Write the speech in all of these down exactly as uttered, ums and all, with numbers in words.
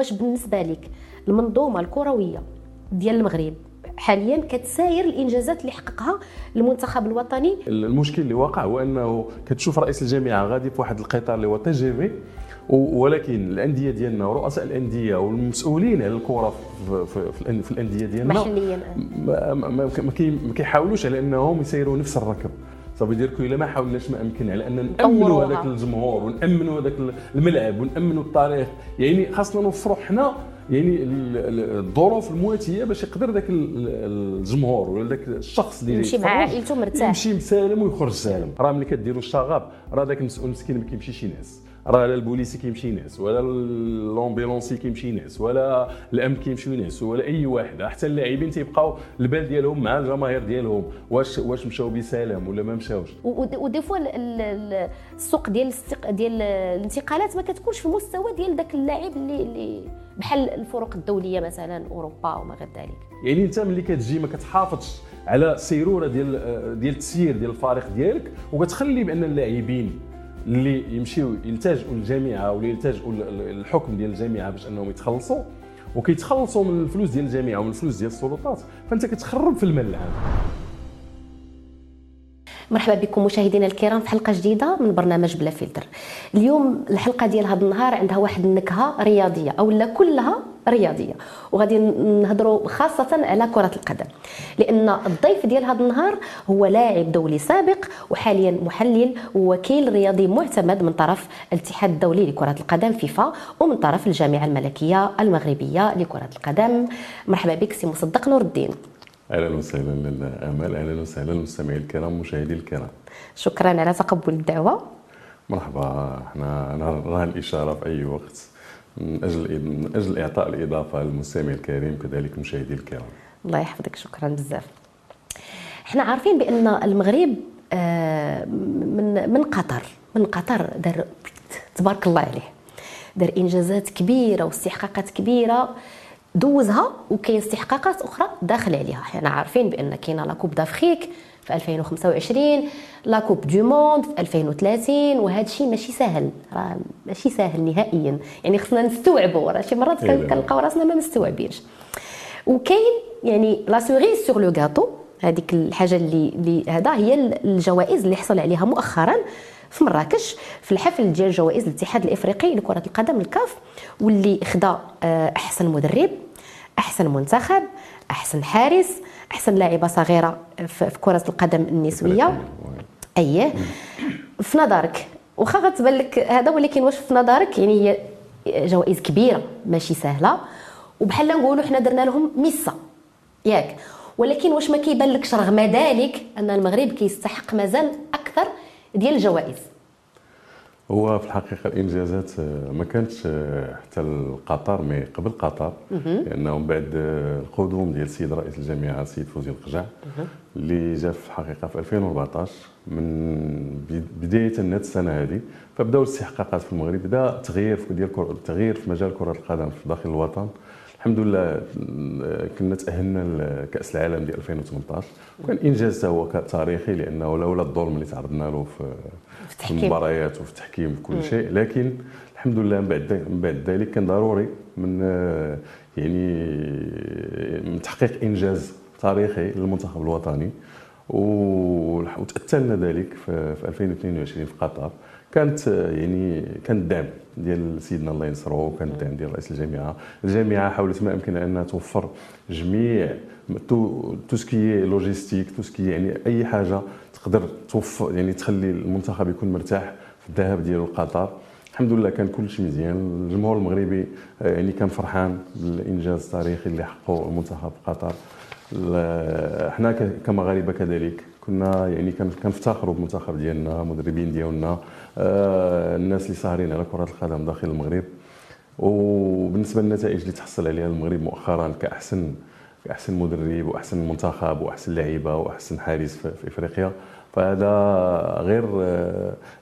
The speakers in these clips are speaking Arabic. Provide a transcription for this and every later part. واش بالنسبه لك المنظومه الكرويه ديال المغرب حاليا كتساير الانجازات اللي حققها المنتخب الوطني؟ المشكل اللي واقع هو انه كتشوف رئيس الجامعه غادي في واحد القطار اللي هو تجربي، ولكن الانديه ديالنا ورؤساء الانديه والمسؤولين على الكره في, في, في الانديه ديالنا محليا ما, ما, ما كيحاولوش على انهم يسيروا نفس الركب. صافي ديركو الا ما حاولناش ما امكن على ان نامنوا هذاك الجمهور ونامنوا هذاك الملعب ونامنوا التاريخ، يعني خاصنا نوفروا حنا يعني الظروف المواتيه باش يقدر ذاك الجمهور ولا ذاك الشخص اللي يمشي مع عائلته مرتاح، يمشي مسالم ويخرج سالم. راه ملي كديروا الشغب راه ذاك المسؤول مسكين ما كيمشيش ينعس، راه لا البوليسي كيمشي ينعس ولا الامبيلونسي كيمشي ينعس ولا الامن كيمشي ينعس ولا اي واحد، حتى اللاعبين تيبقاو البال ديالهم مع الجماهير ديالهم، واش واش مشاو بسلام ولا ما مشاوش. وديفوا السوق ديال ديال الانتقالات ما كتكونش في المستوى ديال داك اللاعب اللي بحال الفرق الدوليه مثلا اوروبا وما غير ذلك. يعني انت ملي كتجي ما كتحافظش على السيروره ديال ديال التسيير ديال الفريق ديالك، وكتخلي بان اللاعبين اللي يمشيو يلتجؤوا للجامعه ولا يلتجؤوا للحكم ديال الجامعه باش انهم يتخلصوا، وكيتخلصوا من الفلوس ديال الجامعه ومن الفلوس ديال السلطات، فانت كتخرب في المال العام. مرحبا بكم مشاهدينا الكرام في حلقه جديده من برنامج بلا فلتر. اليوم الحلقه ديال هذا النهار عندها واحد النكهه رياضيه اولا كلها رياضيه، وغادي نهضروا خاصه على كره القدم، لان الضيف ديال هذا النهار هو لاعب دولي سابق وحاليا محلل ووكيل رياضي معتمد من طرف الاتحاد الدولي لكره القدم فيفا ومن طرف الجامعه الملكيه المغربيه لكره القدم. مرحبا بك سي مصدق نور الدين. اهلا وسهلا امال، اهلا وسهلا للمستمعين الكرام مشاهدي الكرام. شكرا على تقبل الدعوه. مرحبا، حنا نراه الاشاره في اي وقت من اجل من اجل اعطاء الاضافه للمستمع الكريم كذلك مشاهدي الكرام. الله يحفظك، شكرا بزاف. حنا عارفين بان المغرب من من قطر من قطر دار تبارك الله عليه، دار انجازات كبيره واستحقاقات كبيره دوزها، وكاين استحقاقات اخرى داخل عليها. حنا عارفين بان كاينه لا كوب دافريك في ألفين وخمسة وعشرين، لا كوب دو موند في ألفين وثلاثين، وهذا الشيء ماشي سهل، راه ماشي سهل نهائيا، يعني خصنا نستوعبوا. راه شي مرات كنلقاو راسنا ما مستوعبينش. وكاين يعني لا سوريز سور لو غاطو، هذيك الحاجه اللي هذا هي الجوائز اللي حصل عليها مؤخرا في مراكش في الحفل ديال جوائز الاتحاد الافريقي لكره القدم الكاف، واللي خدا احسن مدرب، احسن منتخب، احسن حارس، احسن لاعبه صغيره في كره القدم النسويه. اييه في نظرك، واخا غتبان لك هذا، ولكن واش في نظرك يعني هي جوائز كبيره ماشي سهله، وبحال نقولوا حنا درنا لهم ميسه ياك، ولكن واش ما كيبان لكش رغم ذلك ان المغرب كيستحق مازال اكثر ديال الجوائز؟ هو في الحقيقه الانجازات ما كانتش حتى القطر مي قبل قطر، لانه من بعد القدوم ديال السيد رئيس الجامعه السيد فوزي القجع اللي جا في الحقيقه في ألفين وأربعطاش، من بدايه السنه هذه فبداو الاستحقاقات في المغرب، بدا تغيير في ديال التغيير في مجال كره القدم في داخل الوطن. الحمد لله كنا تأهلنا لكأس العالم ديال ألفين وثمنطاش، وكان إنجاز هو تاريخي، لأنه لولا الظلم اللي تعرضنا له في المباريات وفي التحكيم وكل مم. شيء، لكن الحمد لله من بعد ذلك كان ضروري من يعني من تحقيق إنجاز تاريخي للمنتخب الوطني، وتأتلنا ذلك في ألفين واثنين وعشرين في قطر. كانت يعني كان دعم ديال سيدنا الله ينصرو، كان دعم ديال رئيس الجامعه الجامعه حاولت ما امكن انها توفر جميع تو سكي لوجيستيك، تو سكي يعني اي حاجه تقدر توفر يعني تخلي المنتخب يكون مرتاح في الذهاب ديالو لقطر. الحمد لله كان كلشي مزيان، الجمهور المغربي يعني كان فرحان بالانجاز التاريخي اللي حققه المنتخب قطر. حنا كمغاربه كذلك كنا يعني كنفتخروا بالمنتخب ديالنا، المدربين ديالنا، آه الناس اللي ساهرين على كره القدم داخل المغرب. وبالنسبه للنتائج اللي تحصل عليها المغرب مؤخرا كاحسن كاحسن مدرب واحسن منتخب واحسن لعيبه واحسن حارس في افريقيا، فهذا غير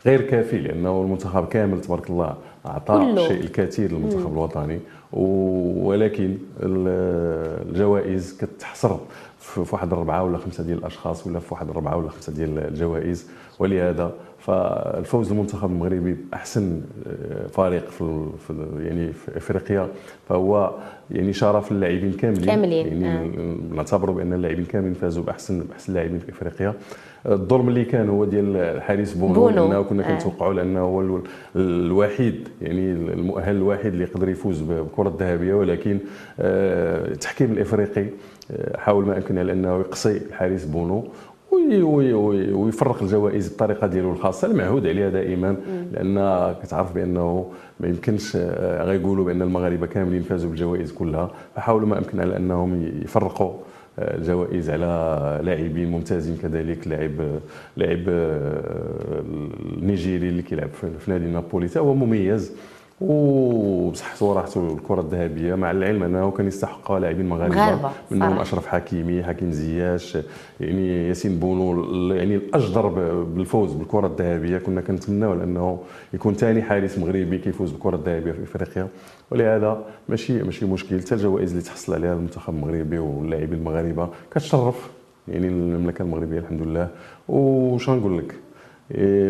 غير كافي، لانه المنتخب كامل تبارك الله أعطى الشيء الكثير للمنتخب الوطني، ولكن الجوائز كتحصر في واحد الربعه ولا خمسه ديال الاشخاص ولا في واحد الربعه ولا خمسه ديال الجوائز. ولهذا فالفوز المنتخب المغربي باحسن فريق في يعني في افريقيا فهو يعني شرف اللاعبين كاملين، يعني نعتبروا بان اللاعبين كاملين فازوا باحسن باحسن لاعبين في افريقيا. الظلم اللي كان هو ديال الحارس بونو، لانه كنا كنتوقعوا لانه هو الوحيد يعني المؤهل الوحيد اللي يقدر يفوز بالكره الذهبيه، ولكن التحكيم الافريقي حاول ما امكن على انه يقصي الحارس بونو ويفرق الجوائز بطريقه ديالو الخاصه المعهود عليها دائما، لان كتعرف بانه ما يمكنش غايقولوا بان المغاربه كاملين فازوا بالجوائز كلها، فحاولوا ما امكن على انهم يفرقوا الجوائز على لاعبين ممتازين. كذلك لاعب لاعب النيجيري اللي كيلعب في نادي نابولي هو مميز وبصحته وراحته الكره الذهبيه، مع العلم انه كان يستحقها لاعبين مغاربه منهم اشرف حكيمي، حكيم زياش، يعني ياسين بونو يعني الاجدر بالفوز بالكره الذهبيه. كنا كنتمناو لانه يكون ثاني حارس مغربي كيفوز بالكره الذهبيه في افريقيا، ولهذا ماشي ماشي مشكل. حتى الجوائز اللي تحصل عليها المنتخب المغربي واللاعبين المغاربه كتشرف يعني المملكه المغربيه الحمد لله. وش غنقول لك،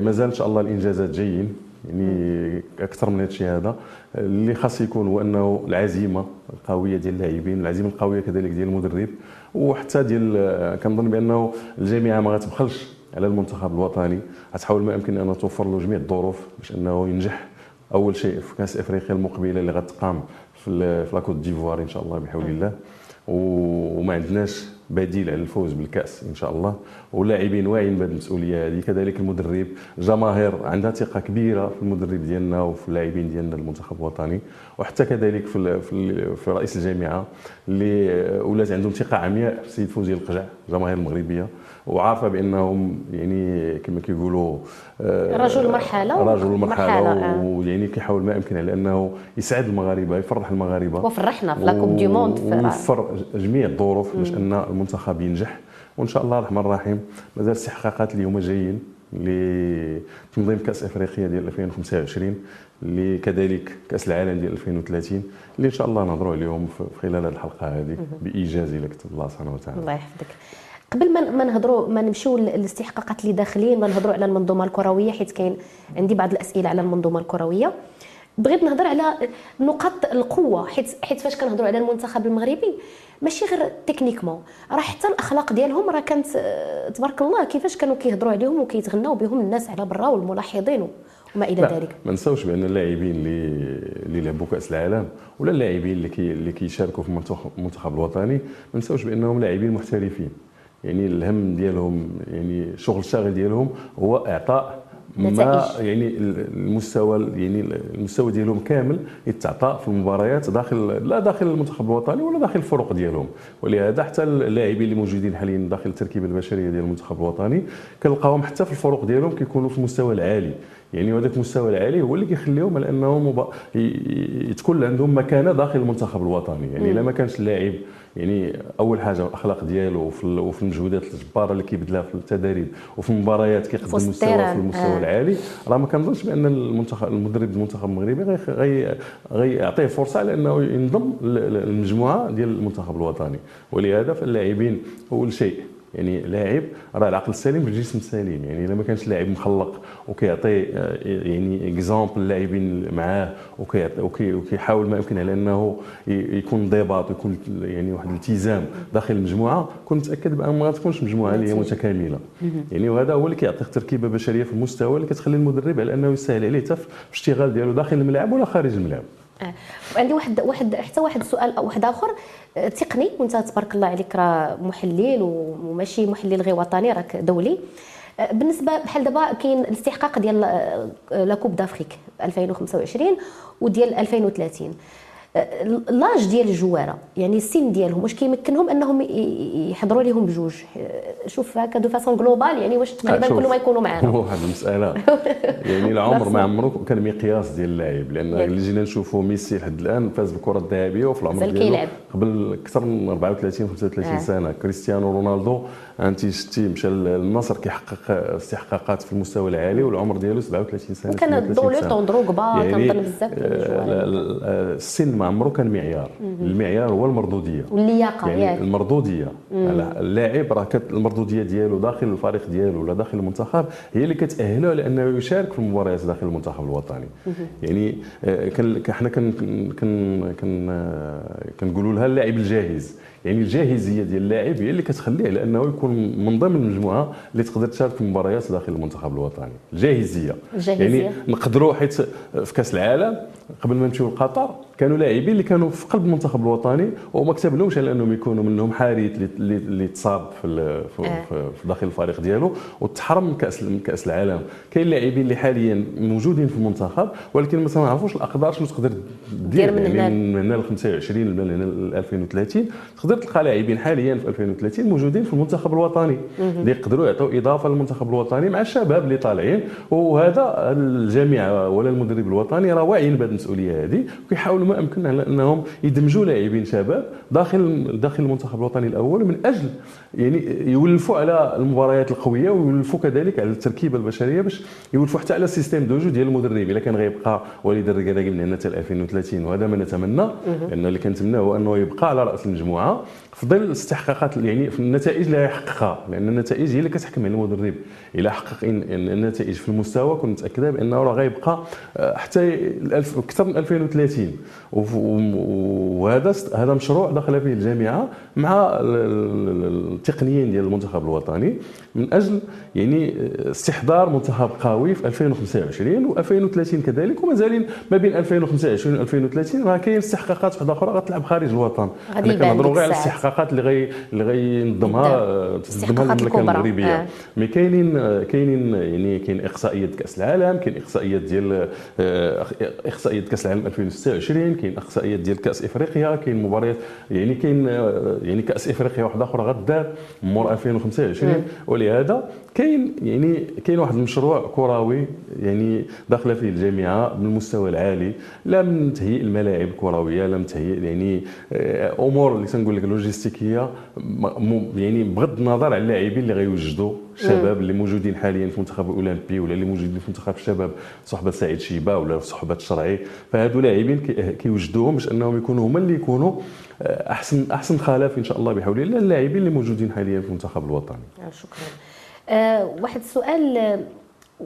مازال ان شاء الله الانجازات جايين يعني اكثر من هذا الشيء. هذا اللي خاص يكون هو انه العزيمه القويه ديال اللاعبين، العزيمه القويه كذلك ديال المدرب، وحتى ديال كنظن بانه الجامعه ما غتبخلش على المنتخب الوطني، غتحاول ما امكن ان توفر له جميع الظروف باش انه ينجح اول شيء في كاس افريقيا المقبله اللي غتقام في لاكوت ديفوار ان شاء الله بحول الله. وما عندناش بديل على الفوز بالكاس ان شاء الله، واللاعبين واعيين بهذه المسؤوليه هذه، كذلك المدرب، الجماهير عندها ثقه كبيره في المدرب ديالنا وفي اللاعبين ديالنا المنتخب الوطني، وحتى كذلك في في رئيس الجامعه اللي ولات عندهم ثقه عمياء في السيد فوزي القجع. الجماهير المغربيه وعارفه بانهم يعني كما كيقولوا رجل المرحله رجل المرحله ويعني كيحاول ما امكن على انه يسعد المغاربه، يفرح المغاربه، وفرحنا في لاكوب دي موند، ووفر جميع الظروف باش ان المنتخب ينجح. وان شاء الله الرحمن الرحيم مازال استحقاقات اليوم جايين لتنظيم كاس افريقيا ديال ألفين وخمسة وعشرين، اللي كذلك كاس العالم ديال ألفين وثلاثين اللي ان شاء الله نهضروا عليهم خلال هذه الحلقه هذه بايجاز الى كتب الله سبحانه وتعالى. الله يحفظك. قبل ما ما نهضروا ما نمشيو للاستحقاقات اللي داخلين، نهضروا على المنظومه الكرويه حيت كاين عندي بعض الاسئله على المنظومه الكرويه. بغيت نهضر على نقاط القوه حيت حيت فاش كنهضروا على المنتخب المغربي ماشي غير تكنيكمون، راه حتى الاخلاق ديالهم راه كانت تبارك الله كيفاش كانوا كيهضروا عليهم وكيتغناو بهم الناس على برا والملاحظين وما الى ذلك. ما نساوش بان اللاعبين اللي اللي لعبوا كاس العالم ولا اللاعبين اللي كي اللي كيشاركوا في المنتخب الوطني ما نساوش بانهم لاعبين محترفين، يعني الهم ديالهم يعني الشغل الشاغل ديالهم هو اعطاء ما يعني المستوى يعني المستوى ديالهم كامل يتعطى في المباريات داخل لا داخل المنتخب الوطني ولا داخل الفرق ديالهم. ولهذا حتى اللاعبين اللي موجودين حاليا داخل التركيبه البشريه ديال المنتخب الوطني كنلقاهم حتى في الفرق ديالهم كيكونوا في المستوى العالي، يعني وهذاك المستوى العالي هو اللي كيخليهم لانهم تكون عندهم مكانه داخل المنتخب الوطني. يعني الا ما كانش اللاعب يعني اول حاجه الاخلاق ديالو وفي المجهودات الجباره اللي كيبذلها في التدريب وفي المباريات كيقدم مستوى في المستوى آه. العالي، راه ما كنظنش بان المنتخب المدرب المنتخب المغربي غي غيعطيه فرصه على انه ينضم للمجموعه ديال المنتخب الوطني. ولهذا فاللاعبين اول شيء يعني لاعب راه العقل السليم بالجسم السليم، يعني الا ما كانش لاعب مخلق وكيعطي يعني اكزامبل اللاعبين معاه وكيحاول ما يمكن على انه يكون انضباط ويكون يعني واحد الالتزام داخل المجموعه، كنت متاكد بان ما غتكونش مجموعه اللي هي متكامله. يعني وهذا هو اللي كيعطيك تركيبه بشريه في المستوى اللي كتخلي المدرب على انه يسهل عليه حتى في الاشتغال ديالو داخل الملعب ولا خارج الملعب. عندي واحد واحد حتى واحد سؤال واحد اخر تقني، وانت تبارك الله عليك راه محلل وماشي محلل غير وطني راك دولي. بالنسبه بحال دابا كاين الاستحقاق ديال لاكوب دافريك ألفين وخمسة وعشرين وديال ألفين وثلاثين، لاج ديال الجواره يعني السن ديالهم واش كيمكنهم انهم يحضروا ليهم بجوج؟ شوف هكا دو فاسون جلوبال يعني واش تقريبا كلهم يكونوا معانا. هو هذه المساله يعني العمر ما عمره كان مقياس ديال اللاعب، لان اللي جينا نشوفوا ميسي لحد الان فاز بالكره الذهبيه وفي العمر ديالو قبل اكثر من أربعة وثلاثين خمسة وثلاثين آه. سنه. كريستيانو رونالدو انتي شتي مشى للنصر كيحقق استحقاقات في المستوى العالي والعمر ديالو سبعة وثلاثين سنه. وكان دون لو طون دروغبا كنظن بزاف السن ما عمره كان معيار، المعيار هو المردوديه واللياقه. يعني, يعني المردوديه اللاعب راه المردوديه ديالو داخل الفريق ديالو ولا داخل المنتخب هي اللي كتاهله لانه يشارك في المباريات داخل المنتخب الوطني. يعني حنا كنقولوا لها اللاعب الجاهز، يعني الجاهزيه ديال اللاعب هي اللي كتخليه لانه يكون من ضمن المجموعه اللي تقدر تشارك في مباريات داخل المنتخب الوطني. الجاهزيه يعني نقدروا، حيت في كاس العالم قبل ما نمشيو لقطر كانوا لاعبين اللي كانوا في قلب المنتخب الوطني وما كتبلهمش على انهم يكونوا منهم حارث اللي اللي تصاب في, في, في داخل الفريق ديالو وتحرم من كاس من كاس العالم. كاين لاعبين اللي حاليا موجودين في المنتخب ولكن ما تنعرفوش الاقدار شنو تقدر دير من هنا ل خمسة وعشرين ولا من هنا ل ألفين وثلاثين. تقدر تلقى لاعبين حاليا في ألفين وثلاثين موجودين في المنتخب الوطني اللي يقدروا يعطوا اضافه للمنتخب الوطني مع الشباب اللي طالعين، وهذا الجميع ولا المدرب الوطني راه واعيين بهذه المسؤوليه هذه وكيحاولوا ما امكن على انهم يدمجوا لاعبين شباب داخل داخل المنتخب الوطني الاول من اجل يعني يولفوا على المباريات القويه ويولفوا كذلك على التركيبه البشريه باش يولفوا حتى على سيستيم دو جو ديال المدرب. الا كان غيبقى وليد الركراكي من هنا حتى ألفين وثلاثين وهذا ما نتمنى، لان اللي كنتمناه هو انه يبقى على راس المجموعه في ظل استحقاقات يعني في النتائج اللي غيحققها، لان النتائج هي اللي كتحكم على المدرب. الا حقق النتائج في المستوى كنت متاكده بانه راه غيبقى حتى اكثر من ألفين وثلاثين، وهذا هذا مشروع دخل فيه الجامعه مع التقنيين ديال المنتخب الوطني من اجل يعني استحضار منتخب قوي في ألفين وخمسة وعشرين وألفين وثلاثين كذلك. ومازالين ما بين ألفين وخمسة وعشرين و ألفين وثلاثين راه كاين استحقاقات وحده اخرى غتلعب خارج الوطن. حنا كنهضروا غير على الاستحقاقات اللي غي اللي غينظمها تنظمها المملكه المغربيه آه. مي كاينين كاينين يعني كاين اقصائيات كاس العالم، كاين اقصائيات ديال اقصائيات كاس العالم ألفين وستة وعشرين، كاين اقصائيات ديال كاس افريقيا، كاين مباريات يعني كاين يعني كاس افريقيا واحده اخرى غدار مور ألفين وخمسة وعشرين. ولهذا كاين يعني كاين واحد المشروع كروي يعني داخله فيه الجامعه بالمستوى العالي، لا من تهيئ الملاعب الكرويه لا من تهيئ يعني امور اللي تنقول لك لوجيستيكيه، يعني بغض النظر على اللاعبين اللي غيوجدوا الشباب اللي موجودين حاليا في المنتخب الاولمبي ولا اللي موجودين في منتخب الشباب صحبه سعيد شيبه ولا صحبه الشرعي، فهادو لاعبين كيوجدوهم باش انهم يكونوا هما اللي يكونوا احسن احسن خلاف ان شاء الله بحول الله اللاعبين اللي موجودين حاليا في المنتخب الوطني. شكرا. أه واحد السؤال،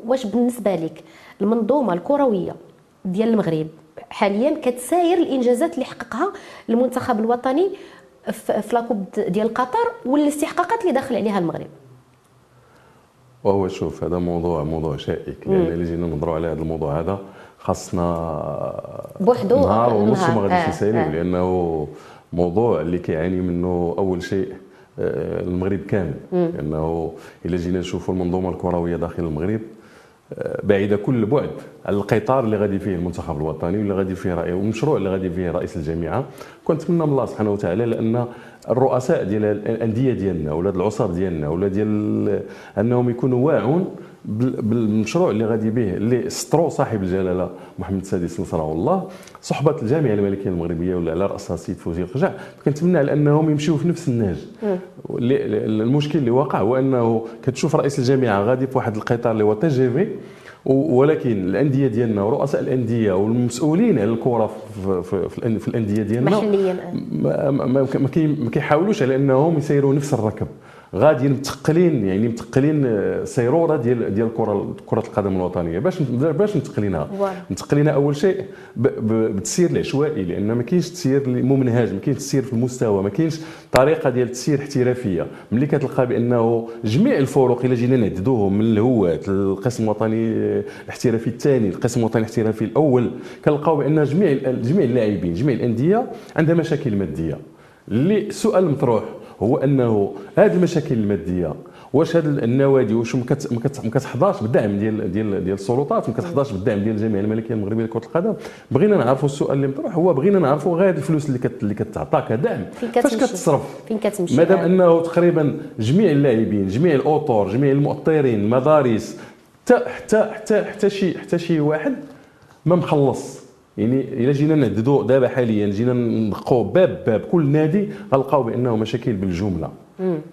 واش بالنسبه لك المنظومه الكرويه ديال المغرب حاليا كتساير الانجازات اللي حققها المنتخب الوطني في لاكوب ديال قطر والاستحقاقات اللي داخل عليها المغرب؟ وهو شوف هذا موضوع موضوع شائك، لان اللي جينا نهضروا على هذا الموضوع هذا خاصنا بوحدو نهار ونص ما غاديش يساليو، لانه موضوع اللي كيعاني منه اول شيء المغرب كامل. لانه الا جينا نشوفوا المنظومه الكرويه داخل المغرب بعيده كل البعد على القطار اللي غادي فيه المنتخب الوطني واللي غادي فيه رأي والمشروع اللي غادي فيه رئيس الجامعه، كنتمنى من الله سبحانه وتعالى لان الرؤساء ديال الانديه ديالنا ولا العصار ديالنا ولا ديال انهم يكونوا واعون بالمشروع اللي غادي به اللي سطرو صاحب الجلاله محمد السادس نصره الله صحبه الجامعه الملكيه المغربيه ولا على راسها السيد فوزي القجع، كنتمنى لانهم يمشيو في نفس النهج. المشكل اللي وقع هو انه كتشوف رئيس الجامعه غادي في واحد القطار اللي هو تي جي في، ولكن الانديه ديالنا ورؤساء الانديه والمسؤولين على الكره في, في, في, في الانديه ديالنا محليا ما كيحاولوش على انهم يسيروا نفس الركب، غادي متقلين يعني متقلين السيروره ديال ديال كره كره القدم الوطنيه. باش باش متقلينها متقلينها اول شيء بالتسيير العشوائي، لان ما كاينش تسيير ممنهج، ما كاينش تسيير في المستوى، ما كاينش طريقه ديال التسيير احترافيه. ملي كتلقى بانه جميع الفرق الا جينا نعددوهم من الهواة القسم الوطني الاحترافي الثاني القسم الوطني الاحترافي الاول كنلقاو بان جميع جميع اللاعبين جميع الانديه عندها مشاكل ماديه. اللي السؤال المطروح هو انه هذه المشاكل الماديه واش هاد النوادي واش ما كتحظاش بالدعم ديال ديال ديال السلطات، ما كتحظاش بالدعم ديال الجمعيه الملكيه المغربيه لكره القدم؟ بغينا نعرفوا السؤال اللي مطروح هو بغينا نعرفوا غير الفلوس اللي كت اللي كتعطى كدعم فاش كتصرف فين كتمشي، مادام انه تقريبا جميع اللاعبين جميع الاطور جميع المؤطرين المدارس حتى حتى حتى حتى شي حتى شي واحد ما مخلص. يعني الا جينا نعددوا دابا حاليا جينا ندقوا باب باب كل نادي غنلقاو بانه مشاكل بالجمله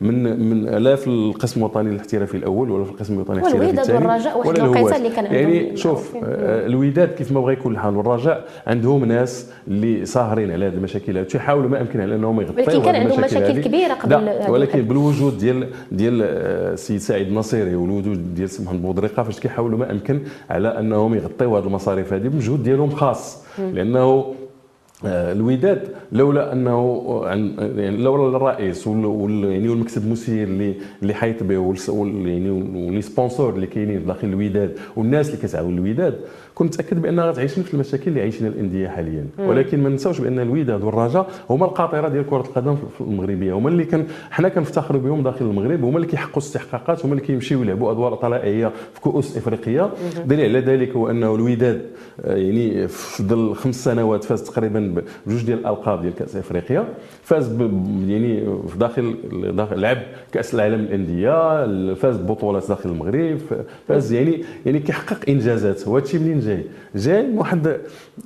من من لا في القسم الوطني الاحترافي الاول ولا في القسم الوطني الاحترافي الثاني ولا الوقيته اللي كان عندهم. يعني شوف الوداد كيف ما بغى يكون الحال والرجاء عندهم ناس اللي ساهرين على هذه المشاكل هذو، يحاولوا ما امكن على انهم يغطيو، ولكن كان عندهم مشاكل كبيره قبل، ولكن بالوجود ديال ديال السيد سعيد النصيري والوجود ديال سي محمد بودريقه فاش كيحاولوا ما امكن على انهم يغطيو هذه المصاريف هذه بمجهود ديالهم خاص. لانه الوداد لولا انه يعني لولا الرئيس وال يعني والمكتب المسير اللي اللي حايط به يعني ولي سبونسور اللي كاينين داخل الوداد والناس اللي كتعاون الوداد كنت متاكد بان غتعيشوا في المشاكل اللي عايشينها الانديه حاليا. ولكن ما نساوش بان الوداد والرجاء هما القاطره ديال كره القدم المغربيه، هما اللي كان حنا كنفتخروا بهم داخل المغرب، هما اللي كيحققوا الاستحقاقات، هما اللي كيمشيو يلعبوا ادوار طلائعيه في كؤوس افريقيا. دليل على ذلك هو انه الوداد يعني في ظل خمس سنوات فاز تقريبا بجوج ديال الالقاب ديال كاس افريقيا، فاز يعني في داخل لعب كاس العالم الانديه، فاز ببطولات داخل المغرب، فاز يعني يعني كيحقق انجازات. وهذا الشيء منين جاي؟ جاي من واحد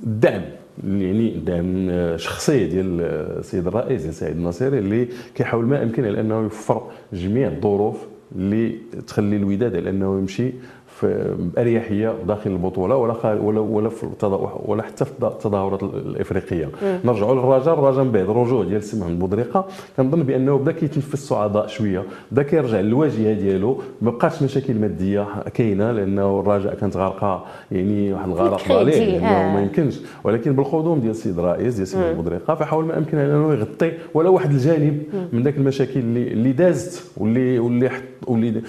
الدعم يعني دعم شخصي ديال السيد الرئيس ديال سعيد الناصري اللي كيحاول ما امكن على انه يوفر جميع الظروف اللي تخلي الوداد على انه يمشي بأريحية داخل البطولة ولا ولا ولا في ولا حتى في التظاهرات الإفريقية. نرجعوا للرجاء، الرجاء من بعد الرجوع ديال سي محمد بودريقة كنظن بأنه بدا كيتنفس الصعداء شوية، بدا كيرجع للواجهة ديالو، ما بقاتش مشاكل مادية كاينة لأنه الرجاء كانت غارقة يعني واحد الغرق ضليل ما يمكنش. ولكن بالقدوم ديال السيد الرئيس ديال سي محمد بودريقة فحاول ما أمكن أنه يغطي ولا واحد الجانب من ذاك المشاكل اللي اللي دازت واللي واللي واللي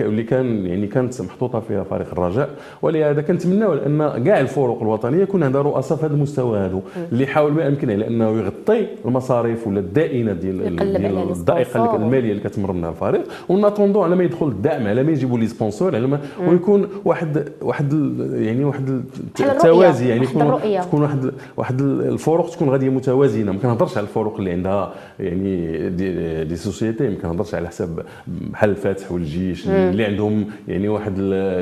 واللي كان يعني كانت محطوطة فيها فريق الرجاء. ولهذا كنتمناو ان كاع الفرق الوطنيه يكون عندها رؤساء في هذا المستوى هذا اللي يحاول ما امكن على انه يغطي المصاريف ولا الدائنه ديال ديال الضائقه الماليه اللي كتمر منها الفريق، ونطوندو على ما يدخل الدعم، على ما يجيبوا لي سبونسور، على ما ويكون واحد واحد يعني واحد التوازي، يعني يكون تكون واحد واحد الفرق تكون غاديه متوازنه. ما كنهضرش على الفرق اللي عندها يعني دي, دي سوسيتي، ما كنهضرش على حساب بحال الفاتح والجيش اللي عندهم يعني واحد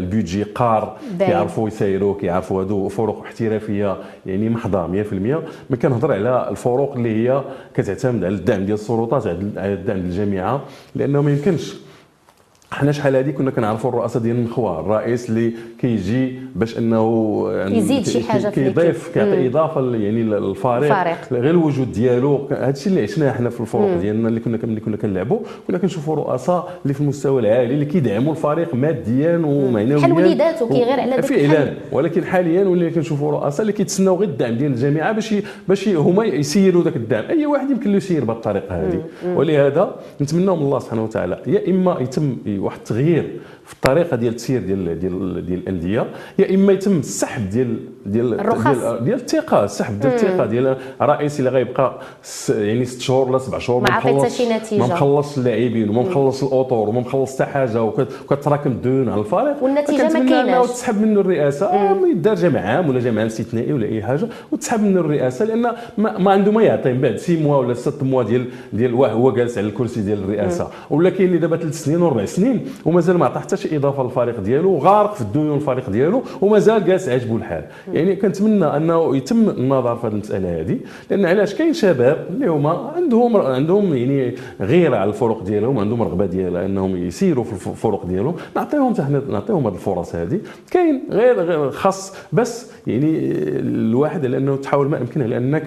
البيدجي قار كيعرفوا يسيروه، كيعرفوا هادو فرق احترافيه يعني محضه مية في المية. ما كنهضر على الفروق اللي هي كتعتمد على الدعم ديال السلطات، على الدعم ديال الجامعه، لانه ما يمكنش. حنا شحال هذه كنا كنعرفوا الرؤساء ديال المخوى، الرئيس اللي كيجي باش انه يزيد شي حاجه كيضيف، كيعطي اضافه يعني للفريق غير الوجود ديالو. هادشي اللي عشناه حنا في الفرق ديالنا اللي كنا ملي كنا كنلعبوا كنا كنشوفوا رؤساء اللي في المستوى العالي اللي كيدعموا الفريق ماديا ومعنويا بحال وليداتو كيغير على ذاك الحال. ولكن حاليا ولا كنشوفوا رؤساء اللي كيتسناو غير الدعم ديال الجامعه باش باش هما يسيروا ذاك الدعم. اي واحد يمكن له يسير بهذه الطريقه هذه. ولهذا نتمناو من الله سبحانه وتعالى يا اما يتم واحد التغيير في الطريقه ديال التسيير ديال ديال ديال الانديه، يا اما يتم السحب ديال ديال ديال الثقه، السحب ديال الثقه ديال الرئيس اللي غيبقى يعني ست شهور ولا سبع شهور ما مخلص ما مخلص اللاعبين وما مخلص الاطور وما مخلص حتى حاجه وكتراكم الديون على الفريق والنتيجه ما كايناش. تسحب منه الرئاسه، ما يدارش جمع عام ولا جمع استثنائي ولا اي حاجه، وتسحب منه الرئاسه لان ما, ما عنده ما يعطي من بعد سي موا ولا ست موا ديال ديال هو جالس على الكرسي ديال الرئاسه. ولا كاين اللي دابا ثلاث سنين وربع سنين ومازال ما عطى حتى شي اضافه للفريق ديالو، غارق في الديون الفريق ديالو ومازال جالس عاجبو الحال. يعني كنتمنى انه يتم النظر في هذه المساله هذه، لان علاش كاين شباب اللي هما عندهم عندهم يعني غيره على الفرق ديالهم، عندهم رغبه ديالها انهم يسيروا في الفرق ديالهم، نعطيهم حنا نعطيهم هذه الفرص هذه. كاين غير, غير خاص بس يعني الواحد لانه تحاول ما امكن على انك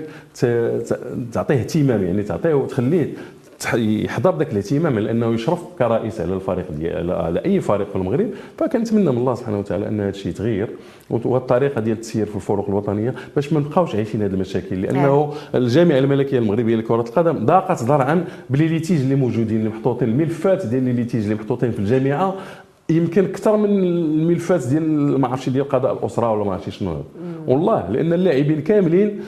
تعطيه اهتمام، يعني تعطيه وتخليه يحضر ذاك الاهتمام لانه يشرف كرئيس على الفريق ديال على اي فريق في المغرب. فكنتمنى من الله سبحانه وتعالى ان هذا الشيء يتغير والطريقه ديال التسيير في الفرق الوطنيه باش ما نبقاوش عايشين هذه المشاكل، لانه الجامعه الملكيه المغربيه لكره القدم ضاقت ذرعا بالليتيج اللي موجودين، اللي محطوطين الملفات ديال الليتيج اللي محطوطين في الجامعه يمكن اكثر من الملفات ديال ما عرفتش ديال قضاء الاسره ولا ما عرفتش شنو والله، لان اللاعبين كاملين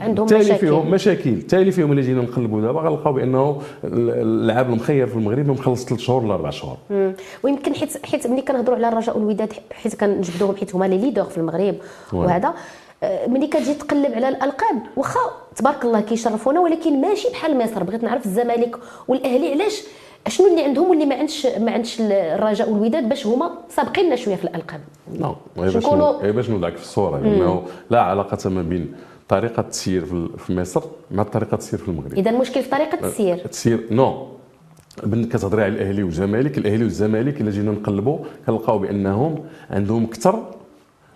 عندهم مشاكل، فيهم مشاكل تالي فيهم. اللي جينا نقلبوا دابا غنلقاو بانه اللعاب المخير في المغرب ما مخلص ثلاث شهور ولا اربع شهور. ويمكن حيت حيت ملي كنهضروا على الرجاء والوداد حيت كنجبدوهم حيت هما لي ليدور في المغرب وهذا، ملي كتجي تقلب على الالقاب واخا تبارك الله كيشرفونا ولكن ماشي بحال مصر. بغيت نعرف الزمالك والاهلي علاش، شنو اللي عندهم واللي ما عندش ما عندش الرجاء والوداد باش هما سابقيننا شويه في الالقاب؟ نو غير باش نوضعك في الصوره، لانه لا علاقه ما بين طريقه التسيير في مصر مع طريقه التسيير في المغرب. اذا المشكل في طريقه التسيير. التسيير نو كتهضري على الاهلي والزمالك، الاهلي والزمالك الا جينا نقلبوا كنلقاو بانهم عندهم اكثر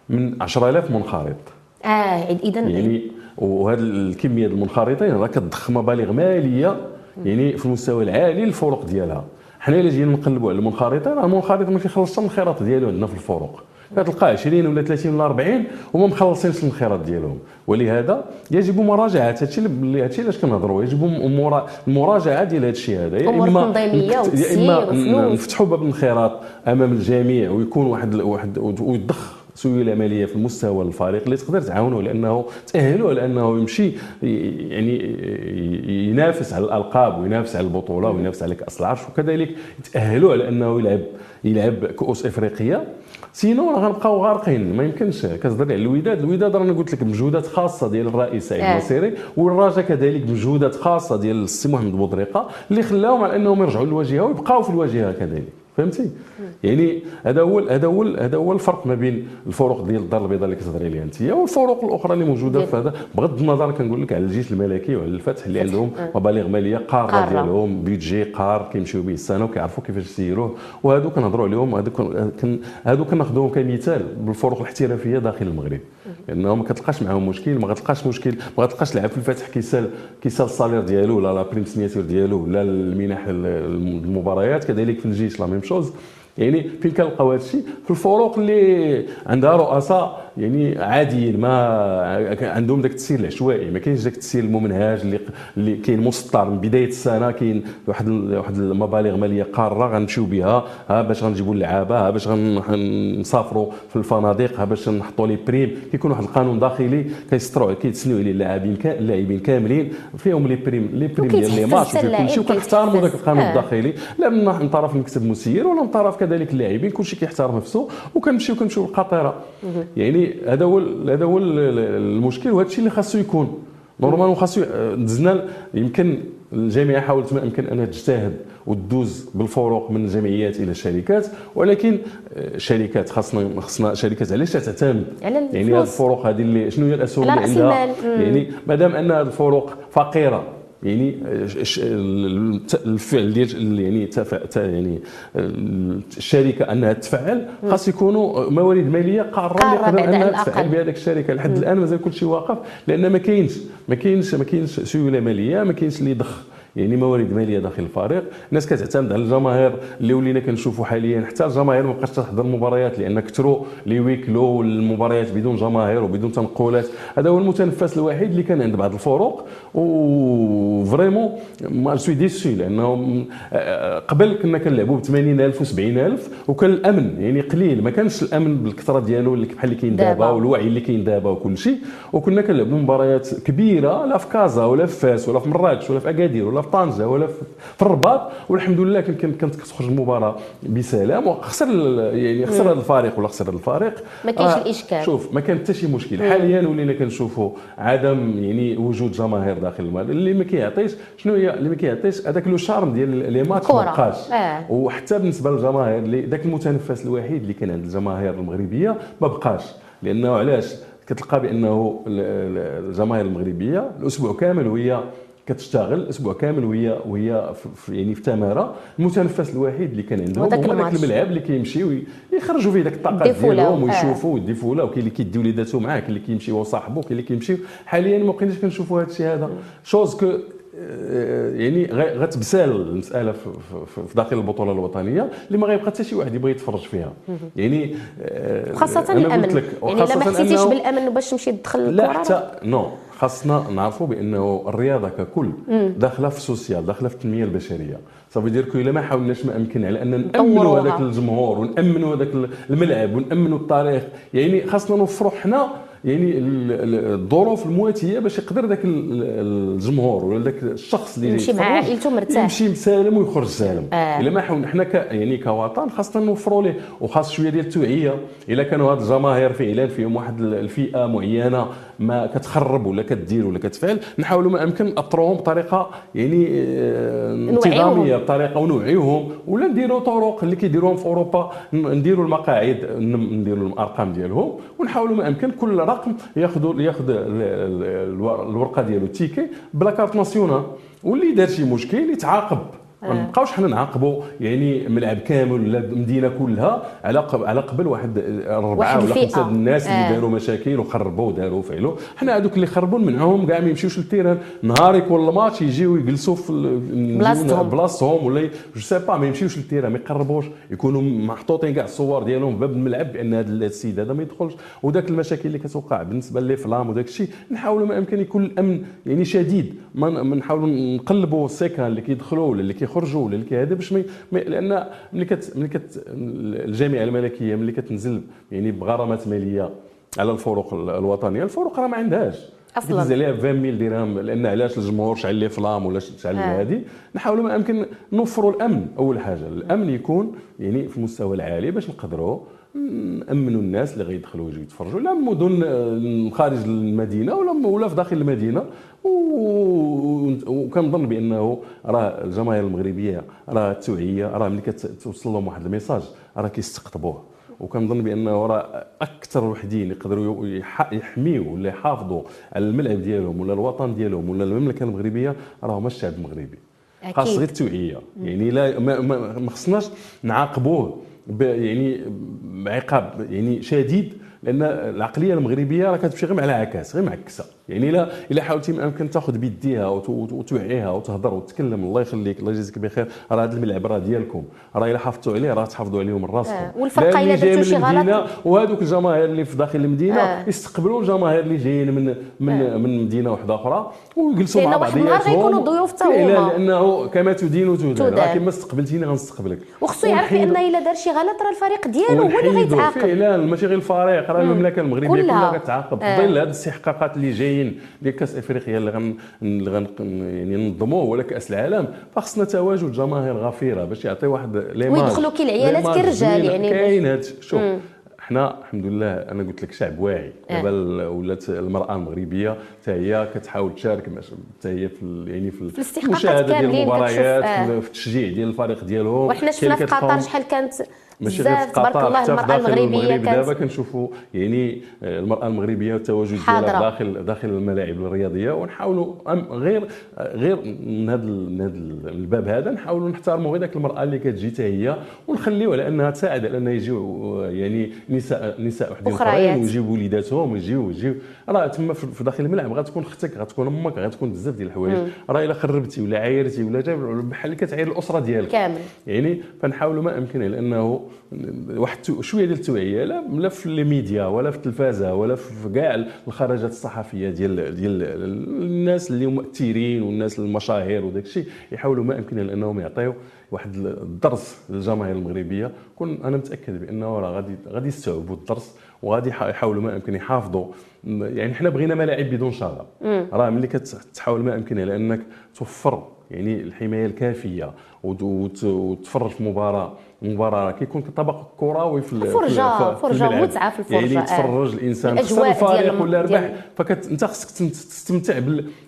من عشرة آلاف منخرط. اه اذا يعني وهذه الكميه المنخرطين راه كتضخ مبالغ ماليه يعني في المستوى العالي الفروق ديالها. حنا الا جينا نقلبوا على المنخرطين، راه المنخرط ما كيخلصش الانخراط ديالو عندنا في الفروق، كتلقى عشرين ولا ثلاثين ولا أربعين وما مخلصينش الانخراط ديالهم. ولهذا يجب مراجعه هادشي اللي هادشي علاش كنهضروا، يجب المراجعه ديال هادشي هذا، يا اما يا اما نفتحوا باب الانخراط امام الجميع ويكون واحد واحد ويضخ سيوله ماليه في المستوى الفريق اللي تقدر تعاونه لانه تاهلوا لانه يمشي يعني ينافس على الالقاب وينافس على البطوله وينافس على كاس العرش، وكذلك يتاهلوا لانه يلعب يلعب كؤوس افريقيه. سينو راه غنبقاو غارقين ما يمكنش. كتهضري على الوداد، الوداد رانا قلت لك مجهودات خاصه ديال الرئيس سعيد المصيري، والرجاء كذلك مجهودات خاصه ديال السي محمد بودريقه اللي خلاهم على انهم يرجعوا للواجهه ويبقاو في الواجهه كذلك. فهمتي؟ يعني هذا هو هذا هو هذا هو الفرق ما بين الفروق ديال الدار البيضاء اللي كتهضري عليها انت والفروق الاخرى اللي موجوده في هذا، بغض النظر كنقول لك على الجيش الملكي وعلى الفتح اللي عندهم مبالغ ماليه قاره ديالهم، بيدجي قار كيمشيو به السنه وكيعرفوا كيفاش يسيروه. وهذو كنهضروا عليهم، هذو كناخذوهم كمثال بالفروق الاحترافيه داخل المغرب، لانه ما كتلقاش معاهم مشكل، ما غتلقاش مشكل، ما غتلقاش لاعب في الفتح كيسال كيسال الصالير ديالو ولا لا بريم سنياتور ديالو ولا المنح المباريات، كذلك في الجيش لا ميم شوز. يعني فين كنلقاو هذا الشيء؟ في الفروق اللي عندها رؤساء يعني عاديين، ما عندهم داك التسيير العشوائي، ما كاينش داك التسيير الممنهج اللي اللي كاين مسطر من بدايه السنه، كاين واحد واحد المبالغ ماليه قاره غنمشيو بها، ها باش غنجيبوا اللعابه، ها باش غنسافروا في الفنادق، ها باش نحطوا لي بريم. كيكون واحد القانون داخلي كيستروا كيتسنيو عليه اللاعبين اللاعبين كاملين فيهم لي بريم لي بريم ديال لي ماتش، وكنمشيو كنحترموا داك القانون الداخلي لا من طرف المكتب المسير ولا من طرف كذلك اللاعبين، كلشي كيحترم نفسه وكنمشيو كنمشيو للقطيره. يعني هذا هو هذا هو المشكل، وهذا الشيء اللي خاصو يكون نورمالمون خاصو دزنا. يمكن الجميع حاولت ما امكن انها تجتهد وتدوز بالفروق من الجمعيات الى الشركات، ولكن الشركات خاصنا خاصنا شركات علاش تعتمد يعني هذه الفروق هذه اللي شنو هي الاسهم اللي عندها، يعني مادام ان هذه الفروق فقيره يعني الفعل ديال يعني يعني الشركه انها تفعل، خاص يكونوا موارد ماليه قاره اللي تقدر انها تفعل بهذيك الشركه. لحد الان مازال كلشي واقف، لان ما كاينش ما كاينش ما كاينش سيوله ماليه، ما كاينش اللي يضخ يعني موارد ماليه داخل الفريق. الناس كتعتمد على الجماهير اللي ولينا كنشوفوا حاليا، حتى الجماهير ما بقاش تحضر المباريات لان كثروا لي ويكلو والمباريات بدون جماهير وبدون تنقلات. هذا هو المتنفس الوحيد اللي كان عند بعض الفروق، وفريمون ما سوي ديسي لانه قبل كنا كنلعبوا ب ثمانين ألف وسبعين ألف وكان الامن يعني قليل، ما كانش الامن بالكثره ديالو اللي بحال اللي كاين دابا والوعي اللي كاين دابا وكل شيء. وكنا كنلعبوا مباريات كبيره لا في كازا ولا في فاس ولا في مراكش ولا في اكادير ولا طنجه ولا في الرباط، والحمد لله كانت كتخرج المباراه بسلام وخسر يعني خسر هذا الفريق ولا خسر هذا الفريق ما كاينش آه الاشكال. شوف ما كان حتى شي مشكل. حاليا ولينا كنشوفوا عدم يعني وجود جماهير داخل الملعب اللي ما كيعطيش شنو هي اللي ما كيعطيش هذاك لو شارم ديال لي ماتش ما بقاش آه. وحتى بالنسبه للجماهير اللي ذاك المتنفس الوحيد اللي كان عند الجماهير المغربيه ما بقاش، لانه علاش كتلقى بانه الجماهير المغربيه الاسبوع كامل وهي كتشتغل اسبوع كامل وهي وهي يعني في تماره. المتنفس الوحيد اللي كان عندهم هو داك الملعب اللي كيمشيو يخرجوا فيه داك الطاقات ديالهم ويشوفوا الديفوله، وكاين اللي كيديو ليداتو معاه، كاين اللي كيمشي هو وصاحبو، كاين اللي كيمشيو. حاليا ما بقيناش كنشوفوا هذا الشيء هذا شوز كو يعني غتبسال المساله في داخل البطوله الوطنيه اللي ما غيبقى حتى شي واحد يبغي يتفرج فيها. يعني خاصه الامن، يعني الا ما حسيتيش بالامن باش تمشي تدخل الكره لا حتى نو. خاصنا نعرفوا بانه الرياضه ككل داخله في السوسيال، داخله في التنميه البشريه. صافي دير كو الا ما حاولناش ما امكن على ان نامنوا هذاك الجمهور ونامنوا هذاك الملعب ونامنوا التاريخ، يعني خاصنا نوفروا حنا يعني الظروف المواتيه باش يقدر ذاك الجمهور ولا ذاك الشخص اللي يمشي مع عائلته مرتاح، يمشي مسالم ويخرج سالم. آه. الا ما حاولنا حنا يعني كوطن خاصنا نوفروا ليه، وخاص شويه ديال التوعيه. الا كانوا هاد الجماهير فعلا فيهم واحد الفئه معينه ما كتخرب ولا كدير ولا كتفعل، نحاولوا ما امكن ناطروهم بطريقه يعني انتظاميه، بطريقه ونوعيهم، ولا نديروا طرق اللي كيديروهم في اوروبا، نديروا المقاعد، نديروا الارقام ديالهم، ونحاولوا ما امكن كل رقم ياخذ ياخذ الورقه ديالو التيكي بلا كارت ناسيونال، واللي دار شي مشكل يتعاقب. ما نبقاوش حنا نعاقبوا يعني ملعب كامل ولا المدينه كلها على على قبل واحد اربعه ولا خمسه الناس اللي داروا مشاكل وخربوا وداروا وفعلوا. حنا هذوك اللي خربوا نمنعوهم كاع ما يمشيوش للتيران، نهار يكون الماتش يجيو يجلسوا في بلاصتهم ولا جو سي با، ما يمشيوش للتيران، ما يقربوش، يكونوا محطوطين كاع الصور ديالهم في باب الملعب بان هذا السيد هذا ما يدخلش. وداك المشاكل اللي كتوقع بالنسبه لي فلام وداك الشيء نحاولوا ما امكن يكون الامن يعني شديد، ما نحاولوا نقلبوا السكان اللي كيدخلوا ولا اللي كي خرجوا للك هذا باش مي... لان ملي كت ملي كت الجامعه الملكيه ملي كتنزل يعني بغرامات ماليه على الفرق الوطنيه، الفرق راه ما عندهاش اصلا، كتنزل عليها عشرين ألف درهم، لان علاش الجمهور شعل ليه فلام ولا شعل ليه هذه. نحاولوا ما امكن نوفروا الامن، اول حاجه الامن يكون يعني في المستوى العالي باش نقدروا نامنوا الناس اللي غيدخلوا يجيو يتفرجوا، لا من مدن خارج المدينه ولا ولا في داخل المدينه. وكنظن بانه راه الجماهير المغربيه راه التوعيه راه ملي كتوصل لهم واحد الميساج راه كيستقطبوه، وكنظن بانه راه اكثر وحدين يقدروا يحميوا ولا يحافظوا على الملعب ديالهم ولا الوطن ديالهم ولا المملكه المغربيه راه هما الشعب المغربي. خاص غير التوعيه، يعني لا ما خصناش نعاقبوه يعني عقاب يعني شديد، لان العقليه المغربيه راه كتمشي غير على عكاس، غير معكسه. يعني الا الا حاولتي ممكن تاخذ بيديها وتوعيها وتهضر وتتكلم، الله يخليك الله يجازيك بخير، راه هذا الملعب راه ديالكم، راه الا حافظتوا عليه راه تحافظوا عليه من راسكم. آه. والفرقه الا درتو شي غلط، وهذوك الجماهير اللي في داخل المدينه آه. يستقبلوا الجماهير اللي جايين من من آه. من مدينه واحده اخرى ويجلسوا مع بعضهم، لان واحد النهار غيكونوا ضيوف حتى هما، لانه كما تدين تدان، راه كما استقبلتيني غنستقبلك. وخصو يعرف بان الا دار شي غلط راه الفريق ديالو هو اللي غيتعاقب فعلا، ماشي غير الفريق، راه المملكه المغربيه كلها كتعاقب في ظل هاد الاستحقاقات اللي جايين ديال كاس افريقيا اللي غن اللي غن يعني ننظموه ولا كاس العالم. فخصنا تواجد جماهير غفيره باش يعطي واحد ليماج ويدخلوا كي العيالات كي الرجال. يعني كاين هذا، شوف حنا الحمد لله انا قلت لك شعب واعي دابا. آه. ولات المراه المغربيه حتى هي كتحاول تشارك حتى هي في يعني في المشاهده ديال المباريات، آه. في التشجيع ديال الفريق ديالهم. وحنا شفنا في قطر شحال كانت ماشي غير في قطر، حتى المراه المغربيه دابا كنشوفوا يعني المراه المغربيه والتواجد ديالها داخل داخل الملاعب الرياضيه. ونحاولوا غير غير من هذا من هذا الباب هذا نحاولوا نحترموا غير داك المراه اللي كتجي حتى هي، ونخليوها على انها تساعد على انها يجيو يعني نساء نساء وحدين اخرين ويجيبوا وليداتهم ويجيو يجيو. راه تما في داخل الملعب غتكون اختك، غتكون امك، غتكون بزاف ديال الحوايج. راه الا خربتي ولا عايرتي ولا بحال اللي كتعاير الاسره ديالك كامل. يعني فنحاولوا ما امكن على انه واحد شويه ديال التوعيه، لا لا في الميديا ولا في التلفازه ولا في كاع الخرجات الصحفيه ديال ديال الناس اللي مؤثرين والناس المشاهير وداك الشيء، يحاولوا ما امكن على انهم يعطيو واحد الدرس للجماهير المغربيه. كون انا متاكد بانه راه غادي غادي يستوعبوا الدرس وغادي يحاولوا ما امكن يحافظوا. يعني حنا بغينا ملاعب بدون شغب، راه ملي كتحاول ما امكن على انك توفر يعني الحمايه الكافيه وتفرج في مباراه مباراه كيكون طبق كروي في الفرجه، فرجه متعه في الفرجه. يعني يتفرج الانسان خصو الفريق ولا ربح، فانت خصك تستمتع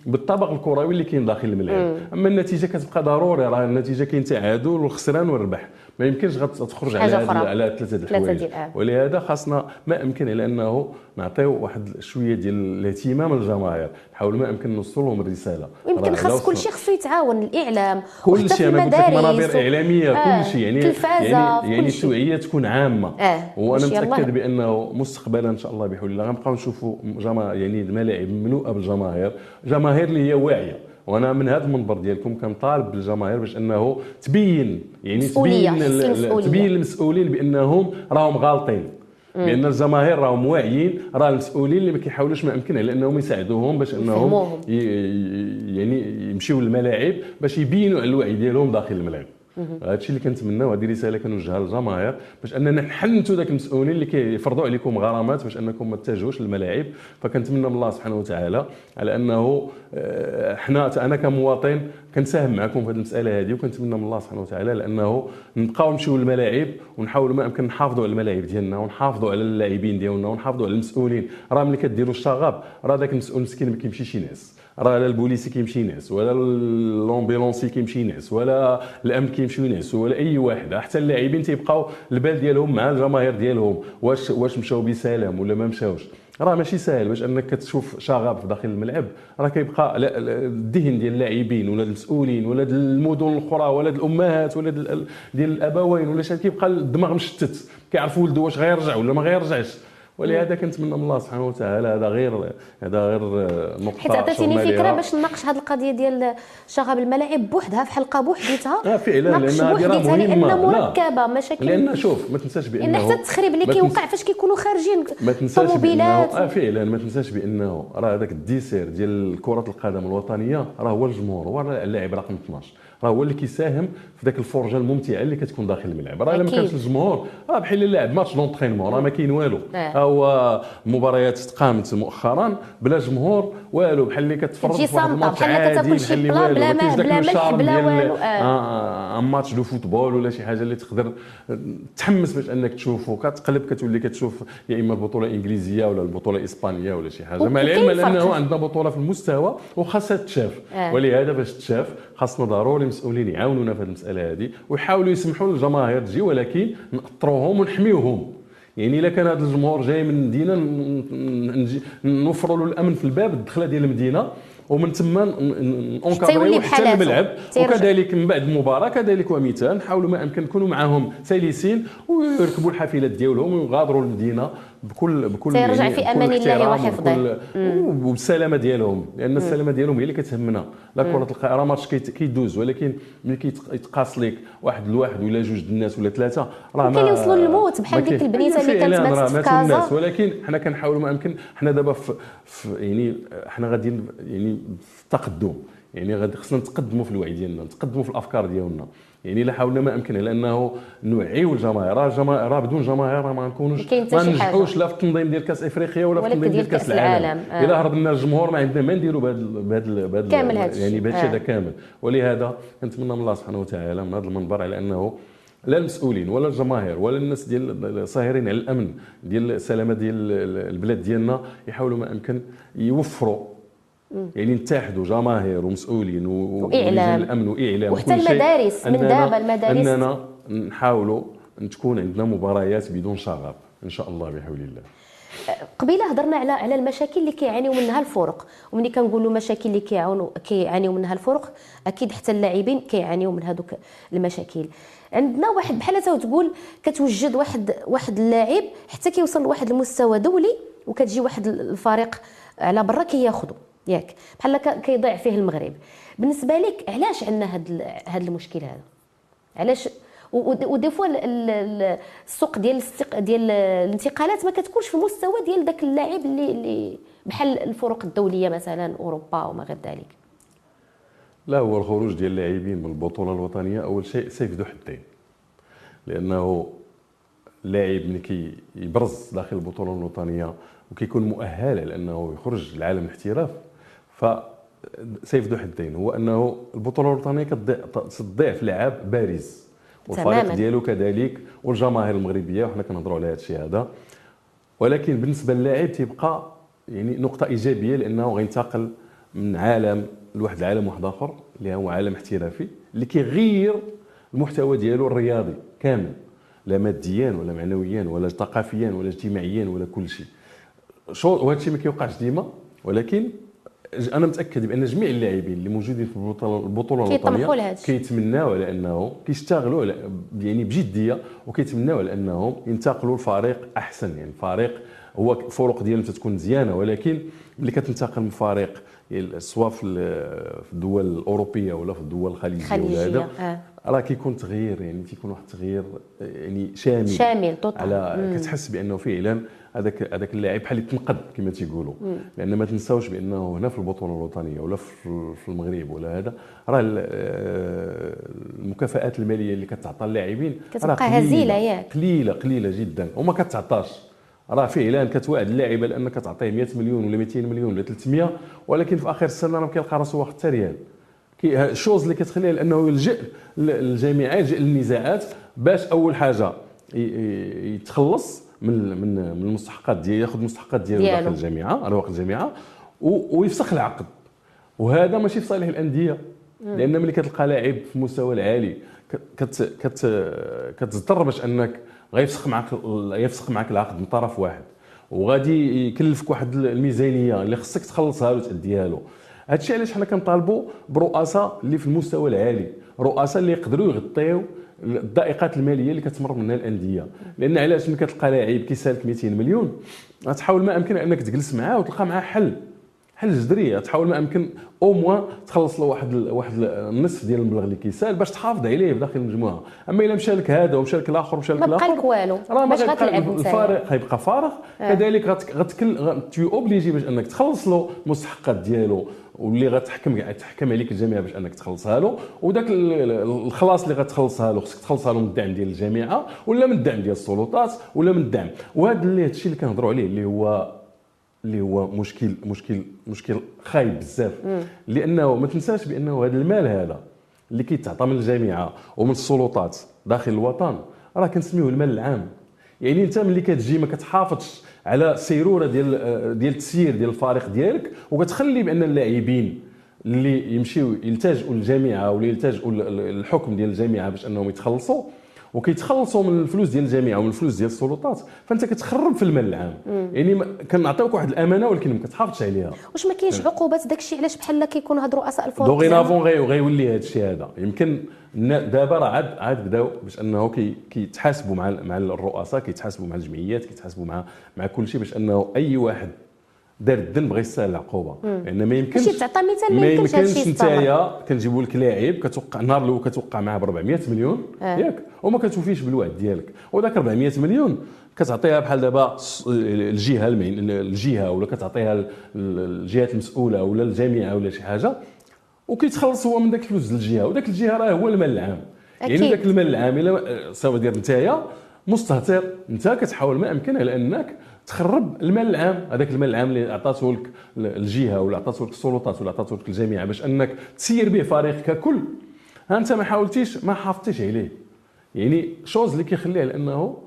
بالطبق الكروي اللي كاين داخل الملعب. اما النتيجه كتبقى ضروري، راه النتيجه كاين تعادل والخسران والربح، ما يمكنش غتخرج على على ثلاثه د الحوايج. ولهذا خاصنا ما امكن على انه نعطيو واحد شويه ديال الاهتمام للجماهير، نحاولوا ما امكن نوصل لهم الرساله. يمكن خاص كل شيء خصو يتعاون، الاعلام كل شيء، منابر اعلاميه آه. كل شيء يعني يعني يعني التوعيه تكون عامه. آه. وانا متاكد بانه مستقبلا ان شاء الله بحول الله غنبقاو نشوفوا يعني الملاعب مملوءه بالجماهير، جماهير اللي هي واعيه وانا من هذا المنبر ديالكم كنطالب الجماهير باش انه تبين يعني تبين تبين المسؤولين بانهم راهم غالطين، لان الجماهير راهم واعيين، راه المسؤولين اللي ما كيحاولوش ما امكن على انهم يساعدوهم باش انهم يعني يمشيو للملاعب باش يبينوا على الوعي ديالهم داخل الملعب. هذا الشيء اللي كنتمناو، هذه رساله كنوجهها للجماهير باش اننا نحنتوا ذاك المسؤولين اللي كيفرضوا عليكم غرامات باش انكم ما تتجهوش للملاعب. فكنتمنى من الله سبحانه وتعالى على انه حنا انا كمواطن كنساهم معكم في هذه المساله هذه، وكنتمنى من الله سبحانه وتعالى لانه نبقاو نمشيو للملاعب ونحاولوا ما امكن نحافظوا على الملاعب ديالنا ونحافظوا على اللاعبين ديالنا ونحافظوا على المسؤولين. راه ملي كديروا الشغب راه ذاك المسؤول مسكين ما كيمشيش ينعس، راه لا البوليسي كيمشي ينعس ولا لومبيلونسي كيمشي ينعس ولا الامن كيمشيو ينعسوا ولا اي واحد، حتى اللاعبين تيبقاو البال ديالهم مع الجماهير ديالهم، واش واش مشاو بسلام ولا ما مشاوش. راه ماشي ساهل باش انك كتشوف شغب في داخل الملعب، راه كيبقى الذهن ديال اللاعبين ولا المسؤولين ولا المدن الاخرى ولا الامهات ولا ديال الابوين ولا شي، كيبقى الدماغ مشتت، كيعرفوا ولده واش غيرجع ولا ما غيرجعش. ولهذا كنتمنى من الله سبحانه وتعالى، هذا غير هذا غير نقطه حيت عطاتيني فكره باش نناقش هذه القضيه ديال شغب الملاعب بوحدها في حلقه بوحديتها. اه فعلا، لان هذه راه مهمه مركبه مشاكل، لان شوف ما تنساش بانه حتى التخريب اللي كيوقع فاش كيكونوا خارجين طوموبيلات. اه فعلا، ما تنساش بانه راه هذاك الديسير ديال كره القدم الوطنيه راه هو الجمهور، هو اللاعب رقم اثناش، راه هو اللي كيساهم في ذاك الفرجه الممتعه اللي كتكون داخل الملعب. راه الا ما كانش الجمهور راه بحال اللي لاعب ماتش دونطرينمون، راه ما كاين والو. ها هو مباريات تقامت مؤخرا بلا جمهور والو، بحال اللي كتفرج في واحد الماتش عادي بحال والو، بلا ملح بلا والو. اه ماتش دو فوتبول ولا شي حاجه اللي تقدر تحمس باش انك تشوفه، كتقلب كتولي كتشوف يا اما البطوله الانجليزيه ولا البطوله الاسبانيه ولا شي حاجه، مع العلم لانه عندنا بطوله في المستوى وخاصها تشاف. ولهذا باش تشاف خاصنا ضروري المسؤولين يعاونونا في هذه المساله هذه ويحاولوا يسمحوا للجماهير تجي، ولكن نأطروهم ونحميوهم. يعني الا كان هذا الجمهور جاي من المدينه نوفروا له الامن في الباب الدخله ديال المدينه، ومن تما اونكادريو حتى الملعب، وكذلك من بعد المباراه كذلك ومثال نحاولوا ما امكن نكونوا معاهم سلسين ويركبوا الحافلات ديالهم ويغادروا المدينه بكل بكل تيرجع يعني في امان الله وحفظه وبالسلامه ديالهم، لان السلامه ديالهم هي اللي كتهمنا. لا كره القدم راه ماتش كيدوز، ولكن ملي كيتقاص لك واحد الواحد ولا جوج الناس ولا ثلاثه راه ما كيوصلوا للموت، بحال ديك البنيته اللي كانت ماتت في كازا. ولكن حنا كنحاولوا ما امكن، حنا دابا يعني حنا غاديين يعني في التقدم، يعني غادي خصنا نتقدموا في الوعي ديالنا، نتقدموا في الافكار ديالنا. يعني الا حاولنا ما امكن على انه نوعيو الجماهير، راه بدون جماهير راه ما غنكونوش ما ننجحوش لا في التنظيم ديال كاس افريقيا ولا في التنظيم ديال كاس العالم. الا هربنا الجمهور ما عندنا ما نديرو بهذا بهذا بهذا يعني بهذا الشيء هذا كامل. ولهذا كنتمنى من الله سبحانه وتعالى من هذا المنبر على انه لا المسؤولين ولا الجماهير ولا الناس ديال الساهرين على الامن ديال السلامه ديال البلاد ديالنا يحاولوا ما امكن يوفروا يعني نتحدوا جماهير ومسؤولين وإعلام الأمن وإعلام وحتى المدارس من دابا المدارس أننا نحاولوا أن تكون عندنا مباريات بدون شغب إن شاء الله بحول الله. قبيله هضرنا على على المشاكل اللي كيعانيو منها الفرق، وملي كنقولوا مشاكل اللي كيعانوا كيعانيو منها الفرق اكيد حتى اللاعبين كيعانيو من هذوك المشاكل. عندنا واحد بحال تقول كتوجد واحد واحد اللاعب حتى كيوصل لواحد المستوى دولي وكتجي واحد الفريق على برا كياخذو ياك بحال كيضيع فيه المغرب. بالنسبه لك علاش عندنا هذا هذا المشكل هذا؟ علاش ودي فوا السوق ديال ديال الانتقالات ما كتكونش في المستوى ديال داك اللاعب اللي اللي بحال الفرق الدوليه مثلا اوروبا وما غير ذلك؟ لا، هو الخروج ديال اللاعبين من البطوله الوطنيه اول شيء سيف ذو حدين، لانه اللاعب ملي كيبرز داخل البطوله الوطنيه وكيكون مؤهل لانه يخرج لعالم الاحتراف فسيف ذو حدين، هو انه البطوله الوطنيه كتضيع في لعاب بارز والفريق ديالو كذلك والجماهير المغربيه وحنا كنهضروا على هذا الشيء هذا. ولكن بالنسبه للاعب تيبقى يعني نقطه ايجابيه لانه غينتقل من عالم لواحد العالم واحد اخر اللي هو عالم احترافي اللي كيغير المحتوى ديالو الرياضي كامل، لا ماديا ولا معنويا ولا ثقافيا ولا اجتماعيا ولا كل شيء. وهذا الشيء ما كيوقعش ديما، ولكن انا متاكد بان جميع اللاعبين اللي موجودين في البطوله الوطنيه كيتمناو على انه كيشتغلوا يعني بجديه وكيتمناو على انهم ينتقلوا لفريق احسن، يعني فريق هو الفروق ديالهم تتكون مزيانه، ولكن ملي كتنتقل من فريق سواء في الدول الاوروبيه ولا في الدول الخليجيه ولا هذا راه كيكون تغيير، يعني كيكون واحد التغيير يعني شامل شامل على كتحس بانه فعلا هذاك هذاك اللاعب بحال يتنقد كما تيقولوا، لان ما تنساوش بانه هنا في البطوله الوطنيه ولا في المغرب ولا هذا راه المكافآت الماليه اللي كتعطى اللاعبين كتبقى هزيله، ياك قليله قليله جدا وما كتعطاش. راه فعلا كتوعد اللاعب لانك تعطيه مئة مليون ولا مئتين مليون ولا ثلاثمئة، ولكن في اخر السنه راه كيلقى راسو واخد حتى ريال. الشوز اللي كتخليه لانه يلجا الجامعات يلجا للنزاعات باش اول حاجه يتخلص من من من المستحقات ديالو، ياخذ المستحقات ديالو داخل الجامعه على وقت الجامعه ويفسخ العقد. وهذا ماشي في صالح الانديه، لان ملي كتلقى لاعب في المستوى العالي كت كت كتضطر باش انك غيفسخ معك يفسخ معك العقد من طرف واحد، وغادي يكلفك واحد الميزانيه اللي خصك تخلصها له تاديها له. هادشي علاش حنا كنطالبوا برؤساء اللي في المستوى العالي، رؤساء اللي يقدروا يغطيو الضائقات الماليه اللي كتمر منها الانديه. لان علاش ملي كتلقى لاعب كيسالك مئتين مليون غتحاول ما امكن انك تجلس معاه وتلقى معاه حل حل جذري، غتحاول ما امكن او موان تخلص له واحد ال واحد النصف ديال المبلغ اللي كيسال باش تحافظ عليه في داخل المجموعه. اما الا مشى لك هذا ومشى لك الاخر ومشى لك الاخر ما بقى لك والو، باش غتلعب الفريق غيبقى فارغ. كذلك غتكل تي اوبليجي باش انك تخلص له المستحقات ديالو واللي غتحكم تحكم عليك الجامعه باش انك تخلصها له، وداك الخلاص اللي غتخلصها له خصك تخلصها له من الدعم ديال الجامعه ولا من الدعم ديال السلطات ولا من الدعم. وهذا اللي هادشي اللي كنهضروا عليه اللي هو اللي هو مشكل مشكل مشكل خايب بزاف، لانه ما تنساش بانه هذا المال هذا اللي كيتعطى من الجامعه ومن السلطات داخل الوطن راه كنسميوه المال العام. يعني انت ملي كتجي ما كتحافظش على السيروره ديال ديال التسيير ديال الفريق ديالك، وكتخلي بان اللاعبين اللي يمشيو يلتجؤوا للجامعه ولا يلتجؤوا للحكم ديال الجامعه باش انهم يتخلصوا، وكيتخلصوا من الفلوس ديال الجامعه ومن الفلوس ديال السلطات، فانت كتخرب في المال العام. يعني كنعطيوك واحد الامانه ولكن ما كتحافظش عليها. واش ما كاينش عقوبات داك الشيء؟ علاش بحال كيكونوا هاد رؤساء الفرق دوغينافون غيولي هذا الشيء هذا؟ يمكن دابا راه عاد عاد بداو باش انه كيتحاسبوا مع مع الرؤساء، كيتحاسبوا مع الجمعيات، كيتحاسبوا مع مع كل شيء باش انه اي واحد دار الذنب غيستاهل العقوبه. لان ما يمكنش ماشي تعطى مثال ما يمكنش هذا الشيء. نتايا كنجيبوا لك لاعب كتوقع نهار الاول كتوقع معاه ب أربعمئة مليون آه. ياك وما كتوفيش بالوعد ديالك، وذاك أربعمئة مليون كتعطيها بحال دابا الجهه الجهه ولا كتعطيها الجهات المسؤوله ولا الجامعه ولا شي حاجه، وكيتخلص هو من داك الفلوس ديال الجهه، وداك الجهه راه هو المال العام. يعني داك المال العام الا سوا دير نتايا مستهتر، انت كتحاول ما امكن على انك تخرب المال العام، هذاك المال العام اللي عطاته لك الجهه ولا عطاته لك السلطات ولا عطاته لك الجامعه باش انك تسير به فريقك ككل، ها انت ما حاولتيش ما حافظتيش عليه. يعني شوز اللي كيخليها لانه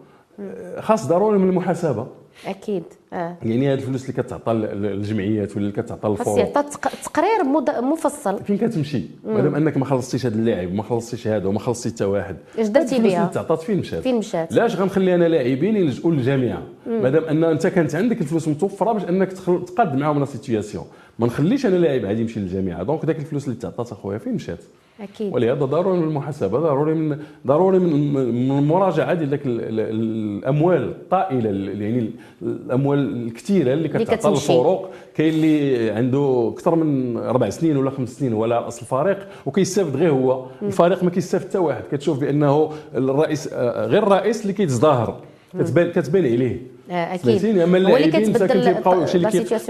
خاص ضروري من المحاسبه. اكيد اه يعني هاد الفلوس اللي كتعطى للجمعيات ولا اللي كتعطى للفرق خاص يعطى تقرير مفصل فين كتمشي، مادام انك ما خلصتيش هاد اللاعب وما خلصتيش هذا وما خلصتي حتى واحد، اش درتي بها؟ تعطات فين مشات؟ فين مشات؟ لاش غنخلي انا لاعبين يلجؤوا للجامعه مادام ان انت كانت عندك الفلوس متوفره باش انك تقاد معاهم لا سيتوياسيون؟ ما نخليش انا لاعب عادي يمشي للجامعه، دونك داك الفلوس اللي تعطات اخويا فين مشات؟ اكيد. ولهذا ضروري من المحاسبه، ضروري من ضروري من المراجعه ديال داك الاموال الطائله، يعني الاموال الكثيره اللي كتعطى للفروق. كاين اللي عنده اكثر من اربع سنين ولا خمس سنين ولا اصل الفريق وكيستافد غير هو، الفريق ما كيستافد حتى واحد. كتشوف بانه الرئيس غير الرئيس اللي كيتظاهر كتبان كتبان عليه اكيد، اما اللاعبين ساكن تيبقاو شي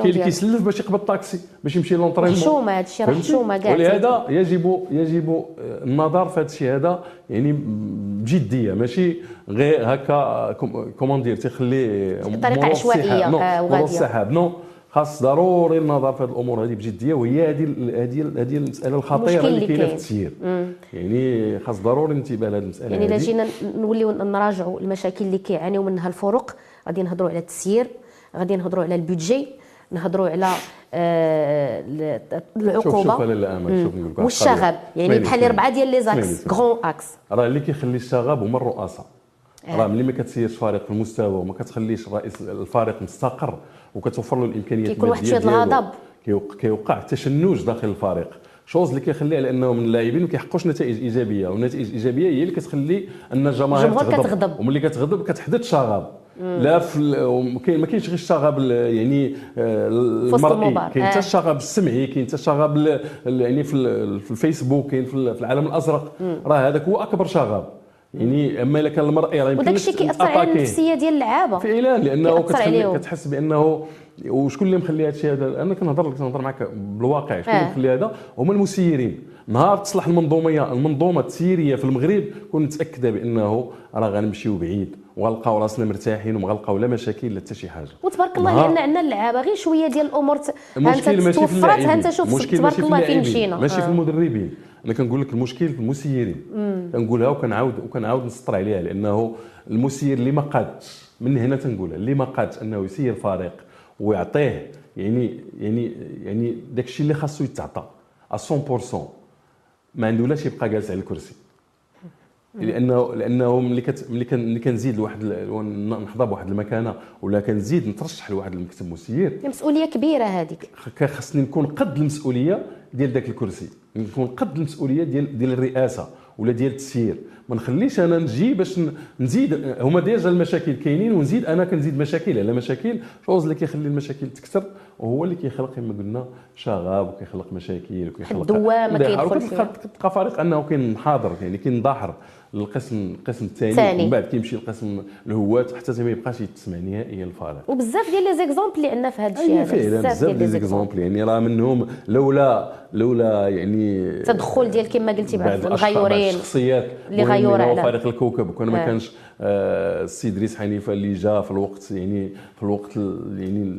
اللي كيسلف باش يقبض طاكسي باش يمشي لونطريمون، حشومه هذا الشيء راه حشومه كاع. ولهذا يجب يجب النظر في هذا الشيء هذا يعني بجديه، ماشي غير هكا كومون دير تيخلي بطريقه عشوائيه وغاديه السحاب. نو خاص ضروري النظر في هذه الامور هذه بجديه، وهي هذه هذه هذه المساله الخطيره اللي كاينه في التسيير. يعني خاص ضروري الانتباه لهذه المساله. يعني الا جينا نوليو نراجعوا المشاكل اللي كيعانيو منها الفرق، غادي نهضروا على التسيير، غادي نهضروا على البودجي، نهضروا على العقوبه والشغب. يعني بحال اربعه ديال لي زاكس غون اكس راه اللي كيخلي الشغب هما الرؤساء. راه ملي ما كتسيرش فريق في المستوى وما كتخليش رئيس الفريق مستقر وكتوفر له الامكانيات الماديه، كيكون واحد شويه الغضب، كيوقع تشنج داخل الفريق، شوز اللي كيخليها لانه من اللاعبين ما كيحققوش نتائج ايجابيه، والنتائج الايجابيه هي اللي كتخلي ان الجماهير تغضب، وملي كتغضب كتحدث شغب. لا في ما كاينش غير الشغب يعني المرئي، كاين حتى الشغب السمعي، كاين حتى الشغب يعني في الفيسبوك، كاين في العالم الازرق، راه هذاك هو اكبر شغب يعني. اما الا كان المرئي راه يمكن وداكشي كيأثر على النفسيه ديال اللعابه فعلا، لانه كتحس بانه وشكون اللي مخلي هادشي هذا. انا كنهضر كنهضر معك بالواقع، شكون اللي مخلي هذا؟ هما المسيرين. نهار تصلح المنظومه المنظومه التسييريه في المغرب كون متاكده بانه راه غنمشيو بعيد وغنلقاو راسنا مرتاحين ومغلقاو لا مشاكل لا حتى شي حاجه. وتبارك الله لان عندنا اللعابه غير شويه ديال الامور توفرات، ها انت شوف تبارك الله فين مشينا. ماشي في المدربين، انا كنقول لك المشكل في المسيرين. كنقولها وكنعاود وكنعاود نسطر عليها، لانه المسير اللي ما قادش، من هنا تنقولها، اللي ما قادش انه يسير فريق ويعطيه يعني يعني يعني داك الشيء اللي خاصو يتعطى مية بالمية، ما عندولاش يبقى جالس على الكرسي. لانه لانه ملي كت ملي كنزيد لواحد نحظى بواحد المكانه ولا كنزيد نترشح لواحد المكتب مسير، مسؤوليه كبيره هذيك، خاصني نكون قد المسؤوليه ديال داك الكرسي، نكون قد المسؤوليه ديال ديال الرئاسه ولا ديال التسيير. ما نخليش انا نجي باش نزيد، هما ديجا المشاكل كاينين ونزيد انا كنزيد مشاكل على مشاكل. الشوز اللي كيخلي المشاكل تكثر وهو اللي كيخلق كما قلنا شغب وكيخلق مشاكل وكيخلق دوامه كيدخل فيها. كتلقى فريق انه كاين حاضر يعني كاين ظاهر للقسم القسم الثاني، ومن بعد كيمشي للقسم الهوات حتى ما يبقاش يتسمع نهائيا الفريق. وبزاف ديال لي زيكزومبل اللي عندنا في هذا الشيء هذا، بزاف ديال لي زيكزومبل يعني راه منهم لولا لولا يعني التدخل ديال كما قلتي بعض الغيورين الشخصيات اللي غيور على فريق الكوكب، كون ما كانش السيد ريس حنيفه اللي جا في الوقت يعني في الوقت يعني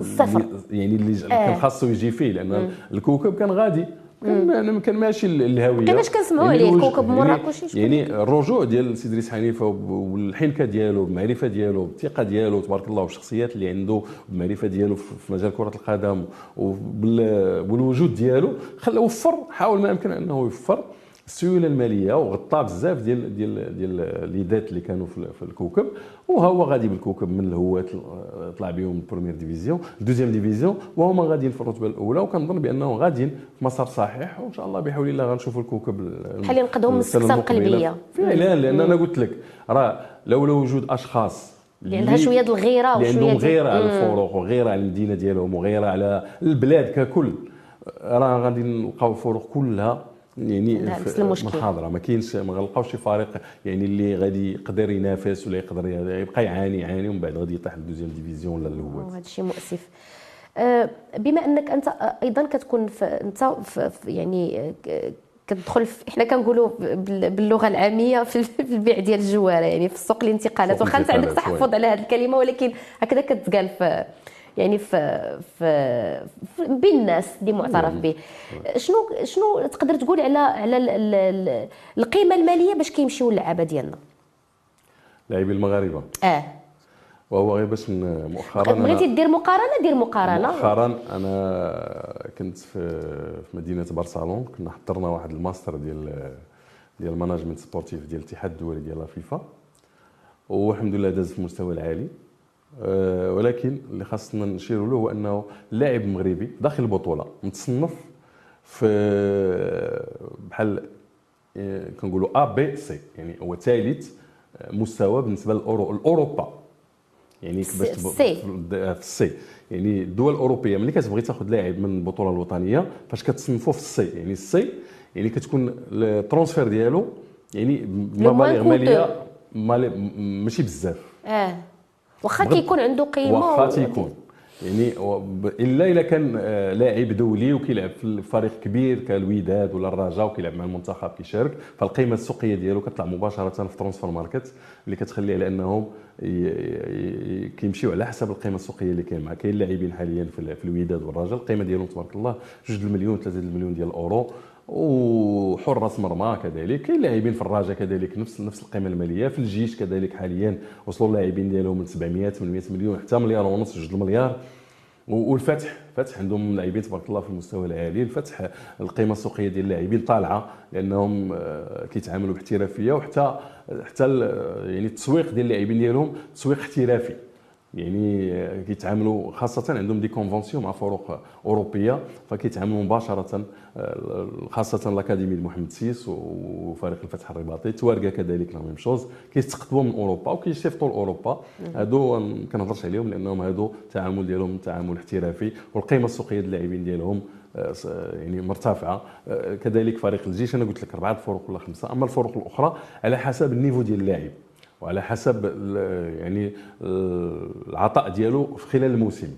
الصفر يعني اللي كان خاصو يجي فيه، لان الكوكب كان غادي كان كان ماشي الهويه. كيفاش كنسمعوا عليه الكوكب مراكشي يعني الرجوع ديال السيد ريس حنيفه والحنكه ديالو بالمعرفه ديالو بالثقه ديالو تبارك الله، والشخصيات اللي عنده بالمعرفه ديالو في مجال كره القدم وبالوجود ديالو، خلى وفر حاول ما يمكن انه يوفر السيوله الماليه وغطى بزاف ديال ديال ديال ليدات اللي كانوا في الكوكب. وها هو غادي بالكوكب من الهوات طلع بهم البروميير ديفيزيون دوزيام ديفيزيون، وهما غاديين في الرتبه الاولى، وكنظن بانه غاديين في مسار صحيح، وان شاء الله بحول الله غنشوفوا الكوكب بحال ينقذهم من السكته القلبيه فعلا. لان انا قلت لك راه لولا وجود اشخاص اللي عندها شويه ديال الغيره وشويه عندهم غيره على الفروق وغيره على المدينه ديالهم وغيره على البلاد ككل، راه غادي نلقاو الفروق كلها يعني محاضره. ما كاينش ما غنلقاوش شي فريق يعني اللي غادي يقدر ينافس ولا يقدر يبقى يعاني يعاني ومن بعد غادي يطيح للدوزيام ديفيزيون ولا للهوات. هذا الشيء مؤسف. بما انك انت ايضا كتكون في انت في يعني كتدخل حنا كنقولوا باللغه العاميه في البيع ديال الجواره يعني في سوق الانتقالات، واخا انت عندك تحفظ على هذه الكلمه ولكن هكذا كتقال في يعني في في بين الناس اللي معترف به. شنو شنو تقدر تقول على على القيمه الماليه باش كيمشيو اللعابه ديالنا لاعبي المغاربه؟ اه وهو غير باش مؤخرا بغيتي دير مقارنه دير مقارنه مؤخرا انا كنت في في مدينه برشلونه، كنا حضرنا واحد الماستر ديال ديال الماناجمنت سبورتيف ديال الاتحاد الدولي ديال الفيفا، والحمد لله داز في المستوى العالي. أه ولكن اللي خاصنا نشيروا له هو انه اللاعب المغربي داخل البطوله متصنف في بحال كنقولوا ا بي سي، يعني هو ثالث مستوى بالنسبه للاورو الاوروبا يعني باش في السي، يعني الدول الاوروبيه ملي كتبغي تاخذ لاعب من البطوله الوطنيه فاش كتصنفوا في السي يعني السي يعني كتكون الترانسفير ديالو يعني بمبالغ ماليه ماشي بزاف. اه واخا كيكون عنده قيمه واخا تيكون يعني الا الا كان لاعب دولي وكيلعب في فريق كبير كالوداد ولا الرجاء وكيلعب مع المنتخب كيشارك، فالقيمه السوقيه ديالو كتطلع مباشره في ترانسفور ماركت اللي كتخلي على انهم كيمشيو على حسب القيمه السوقيه اللي كاين معاه. كاين لاعبين حاليا في الوداد والرجاء القيمه ديالهم تبارك الله جوج المليون ثلاثة المليون ديال الاورو، وحراس مرمى كذلك. كاين لاعبين في الرجاء كذلك نفس نفس القيمه الماليه. في الجيش كذلك حاليا وصلوا اللاعبين ديالهم من سبعمية ثمنمية مليون حتى مليار ونص جوج المليار. والفتح فتح عندهم لاعبين تبارك الله في المستوى العالي. الفتح القيمه السوقيه ديال اللاعبين طالعه لانهم كيتعاملوا باحترافيه، وحتى حتى يعني التسويق ديال اللاعبين ديالهم تسويق احترافي يعني كيتعاملوا خاصه عندهم دي كونفونسيون مع فرق اوروبيه، فكيتعاملوا مباشره خاصه الاكاديمي محمد سيس وفريق الفتح الرباطي توارقه كذلك لا ميم شوز، كيستقطبوا من اوروبا وكيشيفتوا لاوروبا. هادو ما كنهضرش عليهم لانهم هادو التعامل ديالهم تعامل احترافي والقيمه السوقيه ديال اللاعبين ديالهم يعني مرتفعه. كذلك فريق الجيش انا قلت لك اربعه الفرق ولا خمسه، اما الفرق الاخرى على حسب النيفو ديال اللاعب وعلى حسب يعني العطاء ديالو في خلال الموسم.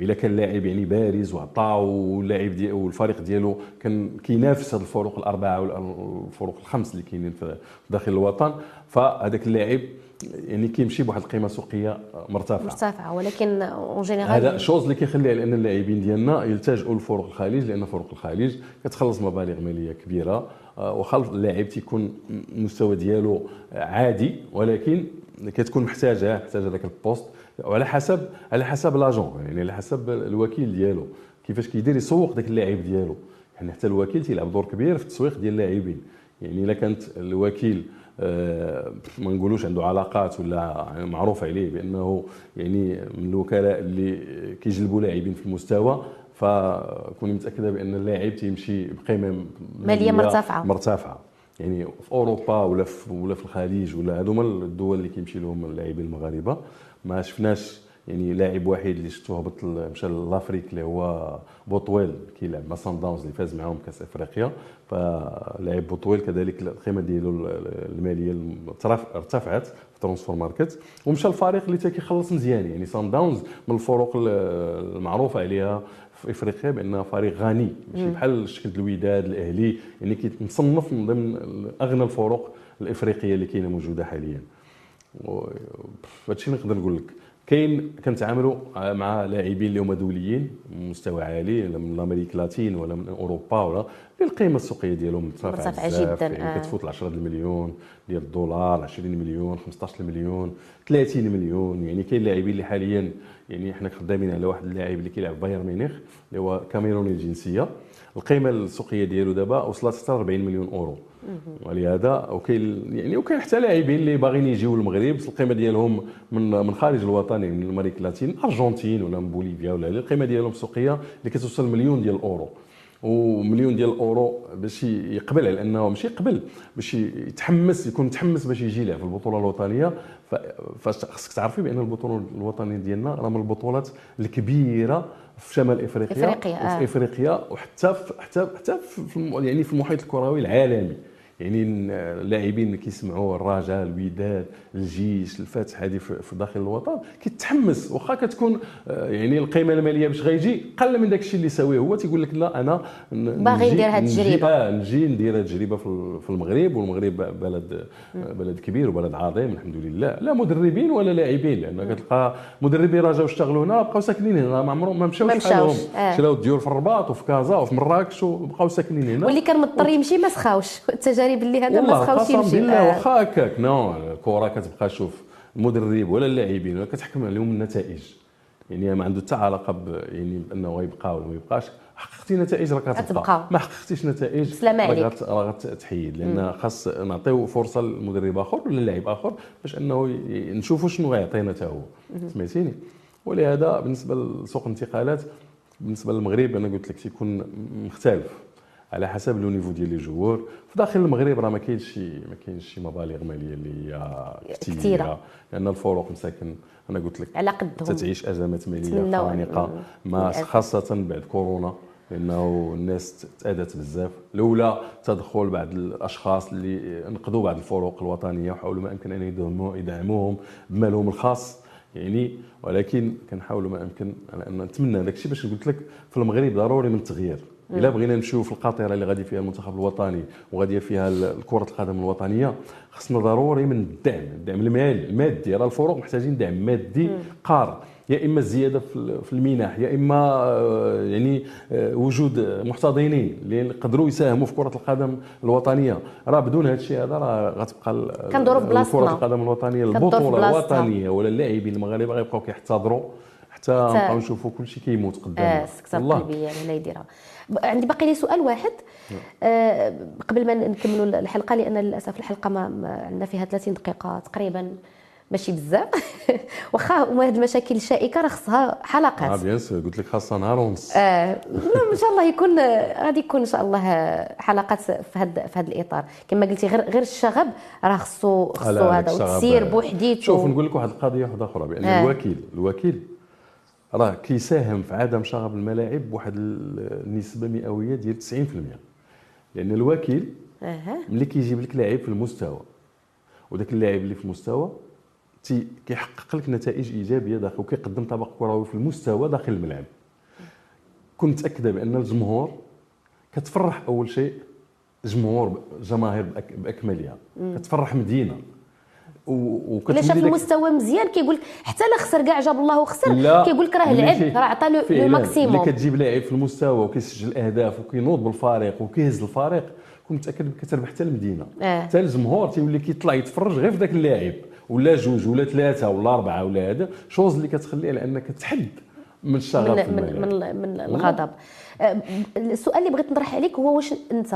الا كان لاعب يعني بارز وعطاء واللاعب ديالو والفريق ديالو كان كينافس هاد الفرق الاربعه والفرق الخمس اللي كاينين في داخل الوطن، فهذاك اللاعب يعني كيمشي بواحد القيمه سوقيه مرتفعه مرتفعه ولكن اون جينيرال هذا شوز اللي كيخلي على ان اللاعبين ديالنا يلتجؤوا لفرق الخليج، لان فرق الخليج كتخلص مبالغ ماليه كبيره، وخلف اللاعب تيكون المستوى ديالو عادي ولكن كتكون محتاجه محتاجه ذاك البوست وعلى حسب على حسب لاجون يعني على حسب الوكيل ديالو كيفاش كيدير يسوق ذاك اللاعب ديالو. يعني حتى الوكيل تيلعب دور كبير في التسويق ديال اللاعبين. يعني الا كانت الوكيل أه ما نقولوش عنده علاقات ولا معروف عليه بانه يعني من الوكلاء اللي كيجلبوا لاعبين في المستوى، فكوني متاكده بان اللاعب تيمشي بقيمه ماليه مرتفعه مرتفعه يعني في اوروبا ولا في ولا في الخليج ولا هذوما الدول اللي كيمشي لهم اللاعبين المغاربه. ما شفناش يعني لاعب واحد اللي شفتوه هبط مشى لافريك اللي هو بوتويل كيلعب مع سان داونز اللي فاز معاهم كاس افريقيا، فلاعب بوتويل كذلك القيمه ديالو الماليه ارتفعت في ترانسفور ماركت ومشى الفريق اللي تا كيخلص مزيان. يعني سان داونز من الفرق المعروفه عليها في افريقيا بانها فريق غني ماشي بحال شكل الوداد الاهلي، يعني كيتصنف من ضمن اغنى الفرق الافريقيه اللي كاينه موجوده حاليا. هادشي اللي نقدر نقول لك. كاين كنتعاملوا مع لاعبين اللي هما دوليين مستوى عالي من امريكا اللاتين ولا من اوروبا ولا القيمه السوقيه ديالهم مرتفعه جدا، يعني كتفوت العشرة المليون ديال الدولار، عشرين مليون، خمسطاش مليون، ثلاثين مليون. يعني كاين لاعبين اللي حاليا يعني حنا خدامين على واحد اللاعب اللي كيلعب بايرن ميونخ اللي هو كاميروني الجنسيه، القيمه السوقيه ديالو دابا وصلت حتى أربعين مليون اورو. ولهذا وكاين يعني وكاين حتى لاعبين اللي باغيين يجيو للمغرب القيمه ديالهم من من خارج الوطن يعني من امريكا اللاتين ارجنتين ولا من بوليفيا ولا القيمه ديالهم السوقيه اللي كتوصل مليون ديال الاورو. ومليون ديال الاورو باش يقبل على انه ماشي يقبل باش يتحمس يكون متحمس باش يجي يلعب في البطوله الوطنيه. فخاصك تعرفي بان البطوله الوطنيه ديالنا راه من البطولات الكبيره في شمال افريقيا إفريقيا. وفي افريقيا وحتى في حتى حتى في يعني في المحيط الكروي العالمي. يعني اللاعبين كيسمعوا الرجاء الوداد الجيش الفتح هذه في داخل الوطن كيتحمس واخا كتكون يعني القيمه الماليه باش غيجي قل من داك الشيء اللي ساويه هو تيقول لك لا انا باغي ندير هذه التجربه نجي ندير هذه التجربه في المغرب. والمغرب بلد بلد كبير وبلد عظيم الحمد لله، لا مدربين ولا لاعبين، لان كتلقى مدربين راجعوا اشتغلوا هنا بقاو ساكنين هنا ما عمرهم ما مشاوش بحالهم آه. شراو الديور في الرباط وفي كازا وفي مراكش وبقاو ساكنين هنا، واللي كان مضطر يمشي ما سخاوش باللي هذا ما سخاوش يمشي. والله واخا هكاك نو الكره كتبقى شوف المدرب ولا اللاعبين ولا كتحكم عليهم النتائج، يعني ما عنده حتى علاقه يعني بانه غيبقى ولا ما يبقاش. حققتي نتائج راه كتبقى، ما حققتيش نتائج راه غتحيد، لان خاص نعطيو فرصه لمدرب اخر ولا لاعب اخر باش انه نشوفوا شنو غيعطينا حتى هو. سمعتيني؟ ولهذا بالنسبه لسوق الانتقالات بالنسبه للمغرب انا قلت لك تيكون مختلف على حسب لو نيفو ديال لي جوور. في داخل المغرب راه ما كاينش شي ما كاينش شي مبالغ ماليه اللي هي كثيره، لان الفرق مساكن انا قلت لك على قدهم تعيش ازمات ماليه خانقه ما خاصه بعد كورونا، لانه الناس تأذت بزاف لولا تدخل بعض الاشخاص اللي نقذوا بعض الفرق الوطنيه وحاولوا ما امكن ان يدعموهم بمالهم الخاص يعني. ولكن كنحاولوا ما امكن على ان نتمنى داك الشيء باش قلت لك في المغرب ضروري من التغيير. إلا بغينا نمشيو في القاطره اللي غادي فيها المنتخب الوطني وغادي فيها كره القدم الوطنيه خصنا ضروري من الدعم الدعم المالي المادي. راه الفرق محتاجين دعم مادي قار، يا اما الزياده في المنح يا اما يعني وجود محتضنين اللي يقدروا يساهموا في كره القدم الوطنيه. راه بدون هذا الشيء هذا راه غتبقى كره القدم الوطنيه البطوله الوطنيه ولا اللاعبين المغاربه غيبقاو كيحتضروا حتى نبقاو نشوفوا كل شيء كيموت قدامنا. والله قلبيه الله يديرها. عندي باقي لي سؤال واحد آه قبل ما نكملوا الحلقه، لان للاسف الحلقه ما عندنا فيها ثلاثين دقيقه تقريبا ماشي بزاف واخا هاد المشاكل الشائكه راه خصها حلقات. اه بيان سور قلت لك خاصها نهار ونص. اه ان شاء الله يكون غادي يكون ان شاء الله حلقات في هذا في هذا الاطار كما قلتي. غير غير الشغب راه خصو خصو هذا وتسير بوحديته. شوف و... نقول لك واحد القضيه واحده اخرى بان آه. الوكيل الوكيل راه كيساهم في عدم شغب الملاعب بواحد النسبه مئويه ديال تسعين في المئة، لان الوكيل اها ملي كيجيب لك لاعب في المستوى وداك اللاعب اللي في المستوى تي كيحقق لك نتائج ايجابيه داخل وكيقدم طبق كروي في المستوى داخل الملعب، كنت متاكده بان الجمهور كتفرح. اول شيء جمهور جماهير باكملها كتفرح مدينه وكتقول لك شاف المستوى مزيان كيقول لك حتى لا خسر كاع جاب الله وخسر كيقول لك راه لعب راه عطى لو ماكسيموم. ملي كتجيب لاعب في المستوى وكيسجل اهداف وكينوض بالفريق وكيهز الفريق كنت متاكد بك كتربح حتى المدينه حتى الجمهور تيولي كيطلع يتفرج غير في ذاك اللاعب ولا جوج ولا ثلاثه ولا اربعه ولا هذا شوز اللي كتخليه لانك تحد من الشغف من من, من, من الغضب. السؤال اللي بغيت نطرح عليك هو واش انت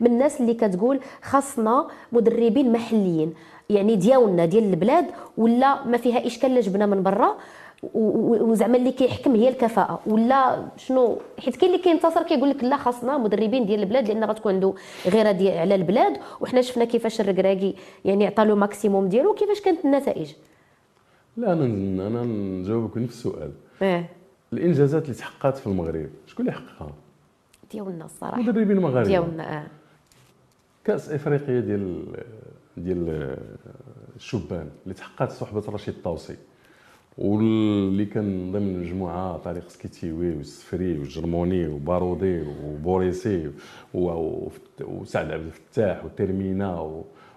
من الناس اللي كتقول خاصنا مدربين محليين يعني ديالنا ديال البلاد ولا ما فيها اشكال لا جبنا من برا وزعما اللي كيحكم هي الكفاءه ولا شنو؟ حيت كاين اللي كينتصر كيقول لك لا خاصنا مدربين ديال البلاد لان غتكون عنده غيره ديال على البلاد وحنا شفنا كيفاش الركراكي يعني عطى له ماكسيموم ديالو وكيفاش كانت النتائج. لا انا انا نجاوبك نفس السؤال. اه الانجازات اللي تحققت في المغرب شكون اللي حققها؟ ديالنا الصراحه مدربين مغاربه ديالنا. اه كاس افريقيا ديال ديال الشبان اللي تحققت صحبه رشيد الطوسي واللي كان ضمن مجموعه طريق سكيتيوي والسفري والجرموني وبارودي وبوريسي وسعد عبد الفتاح وترمينا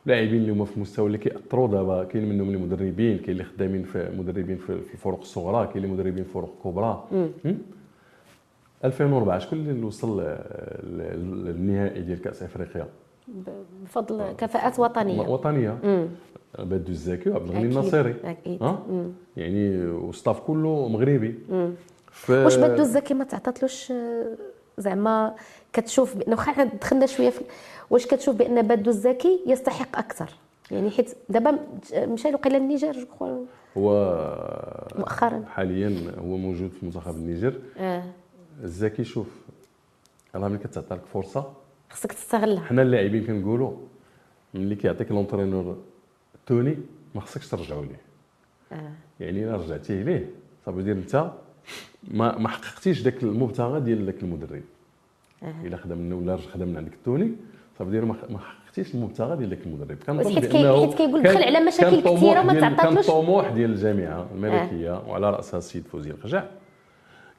ولاعبين اللي هما في المستوى اللي كيأثروا دابا. كاين منهم اللي مدربين، كاين اللي خدامين في مدربين في الفرق الصغرى، كاين اللي مدربين في فرق كبرى. ألفين وأربعة شكون اللي وصل للنهائي ديال كأس افريقيا بفضل كفاءات وطنيه وطنيه مم. بدو الزكي وعبد الغني الناصري اكيد يعني والستاف كله مغربي. ف... واش بدو الزكي ما تعطاتلوش زعما كتشوف بانه واخا دخلنا شويه في واش كتشوف بان بدو الزكي يستحق اكثر يعني حيت دابا مشى له قيل النيجر جو هو مؤخرا حاليا هو موجود في منتخب النيجر. اه الزكي شوف راه ملي كتعطى لك فرصه خصك تستغلها. حنا اللاعبين كنقولوا ملي كيعطيك لونترينور توني ما خصكش ترجعوا ليه. آه. يعني الا رجعتيه ليه صافي دير انت ما ما حققتيش داك المبتغى ديال داك المدرب. آه. الا خدم منه ولا خدم من عندك التوني صافي دير ما حققتيش المبتغى ديال داك المدرب. كنظن بانه حيت كيقول دخل على مشاكل كثيره ما تعطاتلوش. كان الطموح ديال الجامعه الملكيه آه. وعلى راسها السيد فوزي القجع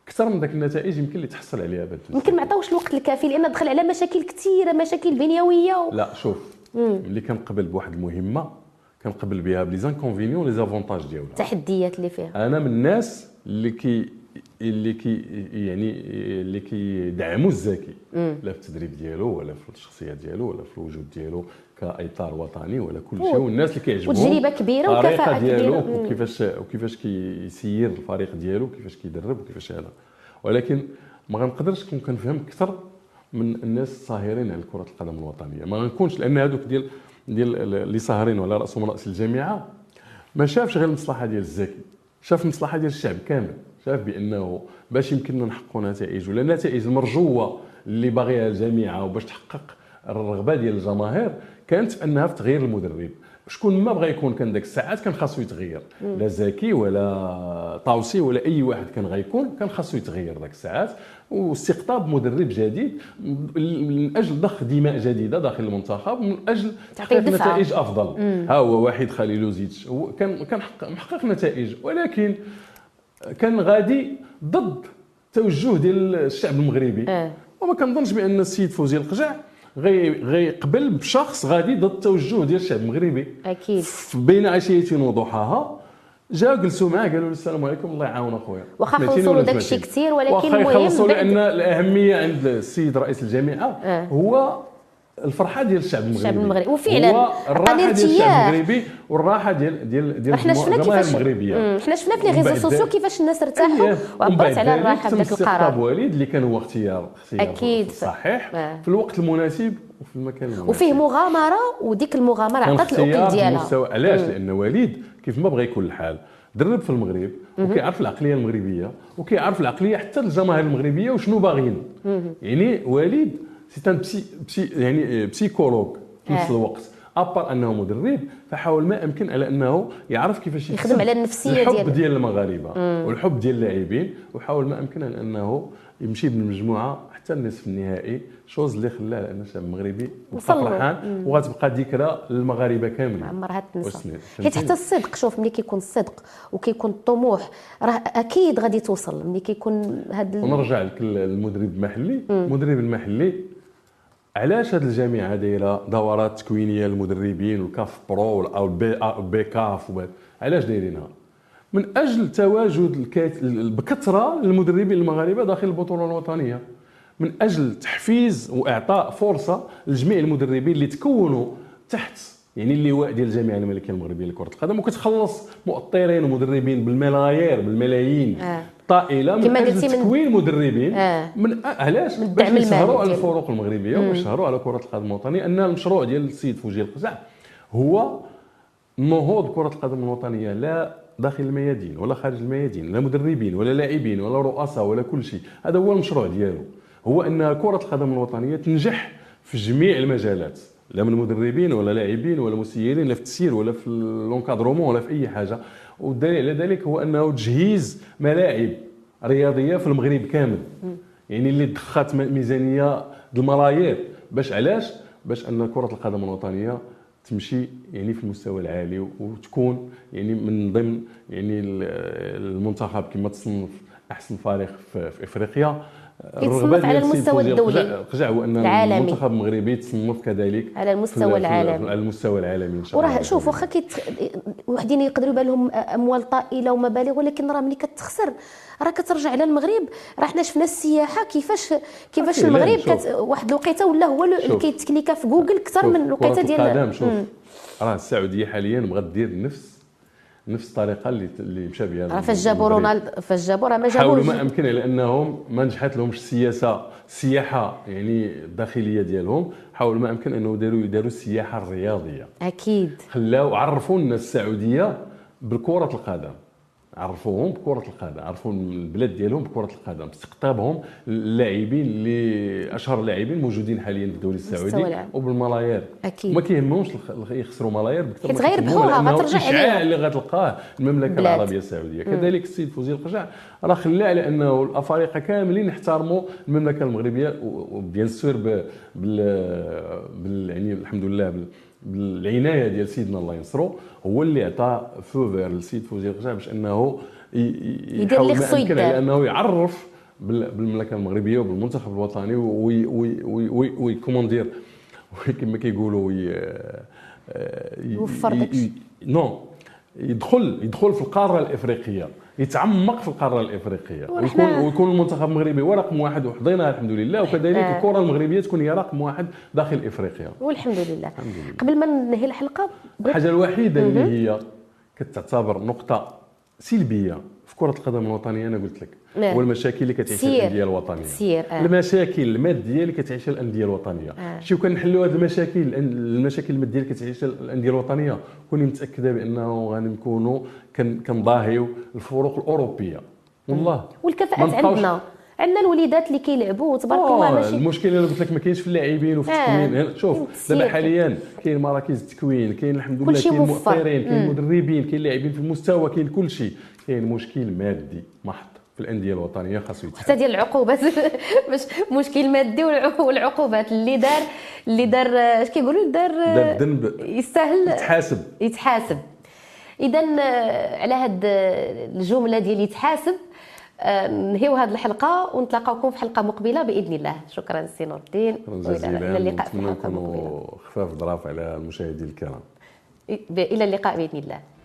اكثر من داك النتائج يمكن اللي تحصل عليها بنت يمكن ما عطاوش الوقت الكافي لان دخل على مشاكل كثيره مشاكل بنيويه و... لا شوف ملي كنقبل بواحد المهمه كنقبل بها بلي زانكونفينيون لي زافونتاج ديالها التحديات اللي فيها. انا من الناس اللي كي اللي كي يعني اللي كيدعموا الزكي لا في التدريب ديالو ولا في الشخصيه ديالو ولا في الوجود ديالو كاطار وطني ولا كل شيء والناس اللي كيعجبهم وتجربه كبيره وكفاءه ديالو وكيفاش وكيفاش كيسير الفريق ديالو كيفاش كيدرب وكيفاش هذا. ولكن ما غنقدرش نكون كنفهم اكثر من الناس الساهرين على كره القدم الوطنيه ما غنكونش لان هذوك ديال ديال اللي ساهرين وعلى راسهم راس الجامعه ما شافش غير المصلحه ديال الزكي شاف المصلحه ديال الشعب كامل شاف بانه باش يمكننا نحققوا نتائج ولا النتائج المرجوه اللي باغيها الجامعه وباش تحقق الرغبه ديال الجماهير كانت انها في تغيير المدرب. شكون ما بغى يكون كان داك الساعات كان خاصو يتغير لا زكي ولا طاوسي ولا اي واحد كان غيكون كان خاصو يتغير داك الساعات واستقطاب مدرب جديد من اجل ضخ دماء جديده داخل المنتخب من اجل تحقيق نتائج افضل. مم. ها هو واحد خليلوزيتش كان كان محقق نتائج ولكن كان غادي ضد توجه ديال الشعب المغربي. أه. وما كنظنش بان السيد فوزي القجع غي غيقبل بشخص غادي ضد التوجه ديال الشعب المغربي. اكيد بين عشية وضحاها جاو جلسوا معاه قالوا له السلام عليكم الله يعاون اخويا واخا خلصوا داكشي كثير ولكن المهم لان الاهميه عند السيد رئيس الجامعه أه. هو الفرحه ديال الشعب المغربي الشعب المغربي وفعلا الراحه ديال الشعب المغربي والراحه ديال ديال ديال الجماهير المغربيه. حنا شفنا في لي ريزو سوسيو كيفاش الناس ارتاحوا وعبرت على الراحه بداك القرار. استقطاب وليد اللي كان هو اختيار اختيار صحيح في الوقت المناسب وفي المكان وفيه مغامره، وديك المغامره عطات الاوكي ديالها. علاش؟ لان وليد كيف ما بغى يكون الحال درب في المغرب وكيعرف العقليه المغربيه وكيعرف العقليه حتى الجماهير المغربيه وشنو باغيين. يعني وليد سي ان بسي بسي يعني بسيكولوج في نفس الوقت. ابار انه مدرب فحاول ما امكن على انه يعرف كيفاش يخدم على النفسيه ديال الحب ديال المغاربه والحب ديال اللاعبين، وحاول ما امكن على انه يمشي بالمجموعه حتى النصف النهائي، شوز اللي خلاه لان الشعب المغربي فرحان وغتبقى ذكرى للمغاربه كاملين عمرها تنسى. حيت حتى الصدق، شوف ملي كيكون الصدق وكيكون الطموح راه اكيد غادي توصل. ملي كيكون هذا ونرجع لك المدرب المحلي، المدرب المحلي علاش هاد الجامعه دايره دورات تكوينيه للمدربين والكاف برو او البي بي كاف، علاش دايرينها؟ من اجل تواجد بكثره للمدربين المغاربه داخل البطوله الوطنيه، من اجل تحفيز واعطاء فرصه لجميع المدربين اللي تكونوا تحت يعني اللواء ديال الجامعه الملكيه المغربيه لكره القدم، وكتخلص مؤطرين ومدربين بالملايير بالملايين آه. طائله من اجل تكوين مدربين آه. من علاش؟ باش نشهروا على الفروق المغربيه ونشهروا على كره القدم الوطنيه. ان المشروع ديال السيد فوزي القجع هو نهوض كره القدم الوطنيه، لا داخل الميادين ولا خارج الميادين، لا مدربين ولا لاعبين ولا رؤساء ولا كل شيء. هذا هو المشروع ديالو، هو ان كره القدم الوطنيه تنجح في جميع المجالات، لا من مدربين ولا لاعبين ولا مسيرين، لا في التسيير ولا في لونكادرومون ولا في اي حاجه. والدليل على ذلك هو انه تجهيز ملاعب رياضيه في المغرب كامل، يعني اللي دخلت ميزانيه الملايير باش علاش؟ باش ان كره القدم الوطنيه تمشي يعني في المستوى العالي وتكون يعني من ضمن يعني المنتخب كما تصنف احسن فريق في افريقيا. يتصنف على المستوى الدولي العالمي، المنتخب المغربي يتصنف كذلك على المستوى العالمي، على المستوى العالمي ان شاء الله. وراه شوف واخا كيت وحدين يقدروا يبان لهم اموال طائله ومبالغ، ولكن راه ملي كتخسر راه كترجع للمغرب. راه حنا شفنا السياحه كيفاش كيفاش المغرب كت... واحد الوقيته ولا هو اللي كيتكليكا في جوجل اكثر من الوقيته ديال. شوف راه السعوديه حاليا بغات دير نفس نفس الطريقه اللي اللي مشى بها راه فاش جابوا رونالد فاش جابوا راه ما جابوش، حاولوا ما امكن لانهم ما نجحت لهمش السياسه السياحه يعني الداخليه ديالهم. حاولوا ما امكن انه داروا يداروا السياحه الرياضيه، اكيد خلاو عرفوا الناس السعوديه بكره القدم، عرفوهم بكره القدم، عرفوا البلاد ديالهم بكره القدم، استقطابهم اللاعبين اللي اشهر لاعبين موجودين حاليا في الدوري السعودي وبالملايير. ما كيهمهمش يخسروا ملايير بكثر ما كيتغيربوها غترجع ليها اللي غتلقاه المملكه بلاد. العربيه السعوديه. كذلك السيد فوزي القجع راه خلى على انه الافارقه كاملين يحترموا المملكه المغربيه، وبيان سور بال... بال يعني الحمد لله بال... بالعنايه ديال سيدنا الله ينصرو، هو اللي عطى فوفير للسيد فوزي القجع باش انه يدير اللي خصو يدير، لانه يعرف بالمملكه المغربيه وبالمنتخب الوطني ويكوموندير كما كيقولوا يوفر داكشي. نو يدخل يدخل في القاره الافريقيه، يتعمق في القاره الافريقيه ويكون ويكون المنتخب المغربي هو رقم واحد وحضيناها الحمد لله، وكذلك الكره المغربيه تكون هي رقم واحد داخل افريقيا والحمد لله. الحمد لله. قبل ما ننهي الحلقه الحاجه الوحيده اللي هي كتعتبر نقطه سلبيه في كره القدم الوطنيه انا قلت لك هو المشاكل اللي كتعيشها الانديه الوطنيه، آه. المشاكل الماديه اللي كتعيشها الانديه الوطنيه، آه. شي كون نحلوا هذه المشاكل المشاكل الماديه اللي كتعيشها الانديه الوطنيه كوني متاكده بانه غنكونوا كنضاهيو الفروق الاوروبيه والله. والكفاءات عندنا عندنا الوليدات اللي كيلعبوا تبارك الله. ماشي المشكل اللي قلت لك ما كاينش في اللاعبين وفي التكوين، آه. شوف دابا حاليا كاين مراكز التكوين، كاين الحمد لله كاين مؤطرين، كاين مدربين، كاين لاعبين في المستوى، كاين كل شيء. كاين مشكل مادي محض في الانديه الوطنيه خاصو يتحل، حتى ديال العقوبات باش مشكل مادي والعقوبات اللي دار اللي دار اش كيقولوا دار دار ذنب يستاهل يتحاسب يتحاسب. اذا على هاد الجمله ديال يتحاسب نهيو هاد الحلقه ونتلاقاوكم في حلقه مقبله باذن الله. شكرا سي نور الدين، الى اللقاء في حلقه مقبله. خفاف ظراف على المشاهدين الكرام، الى اللقاء باذن الله.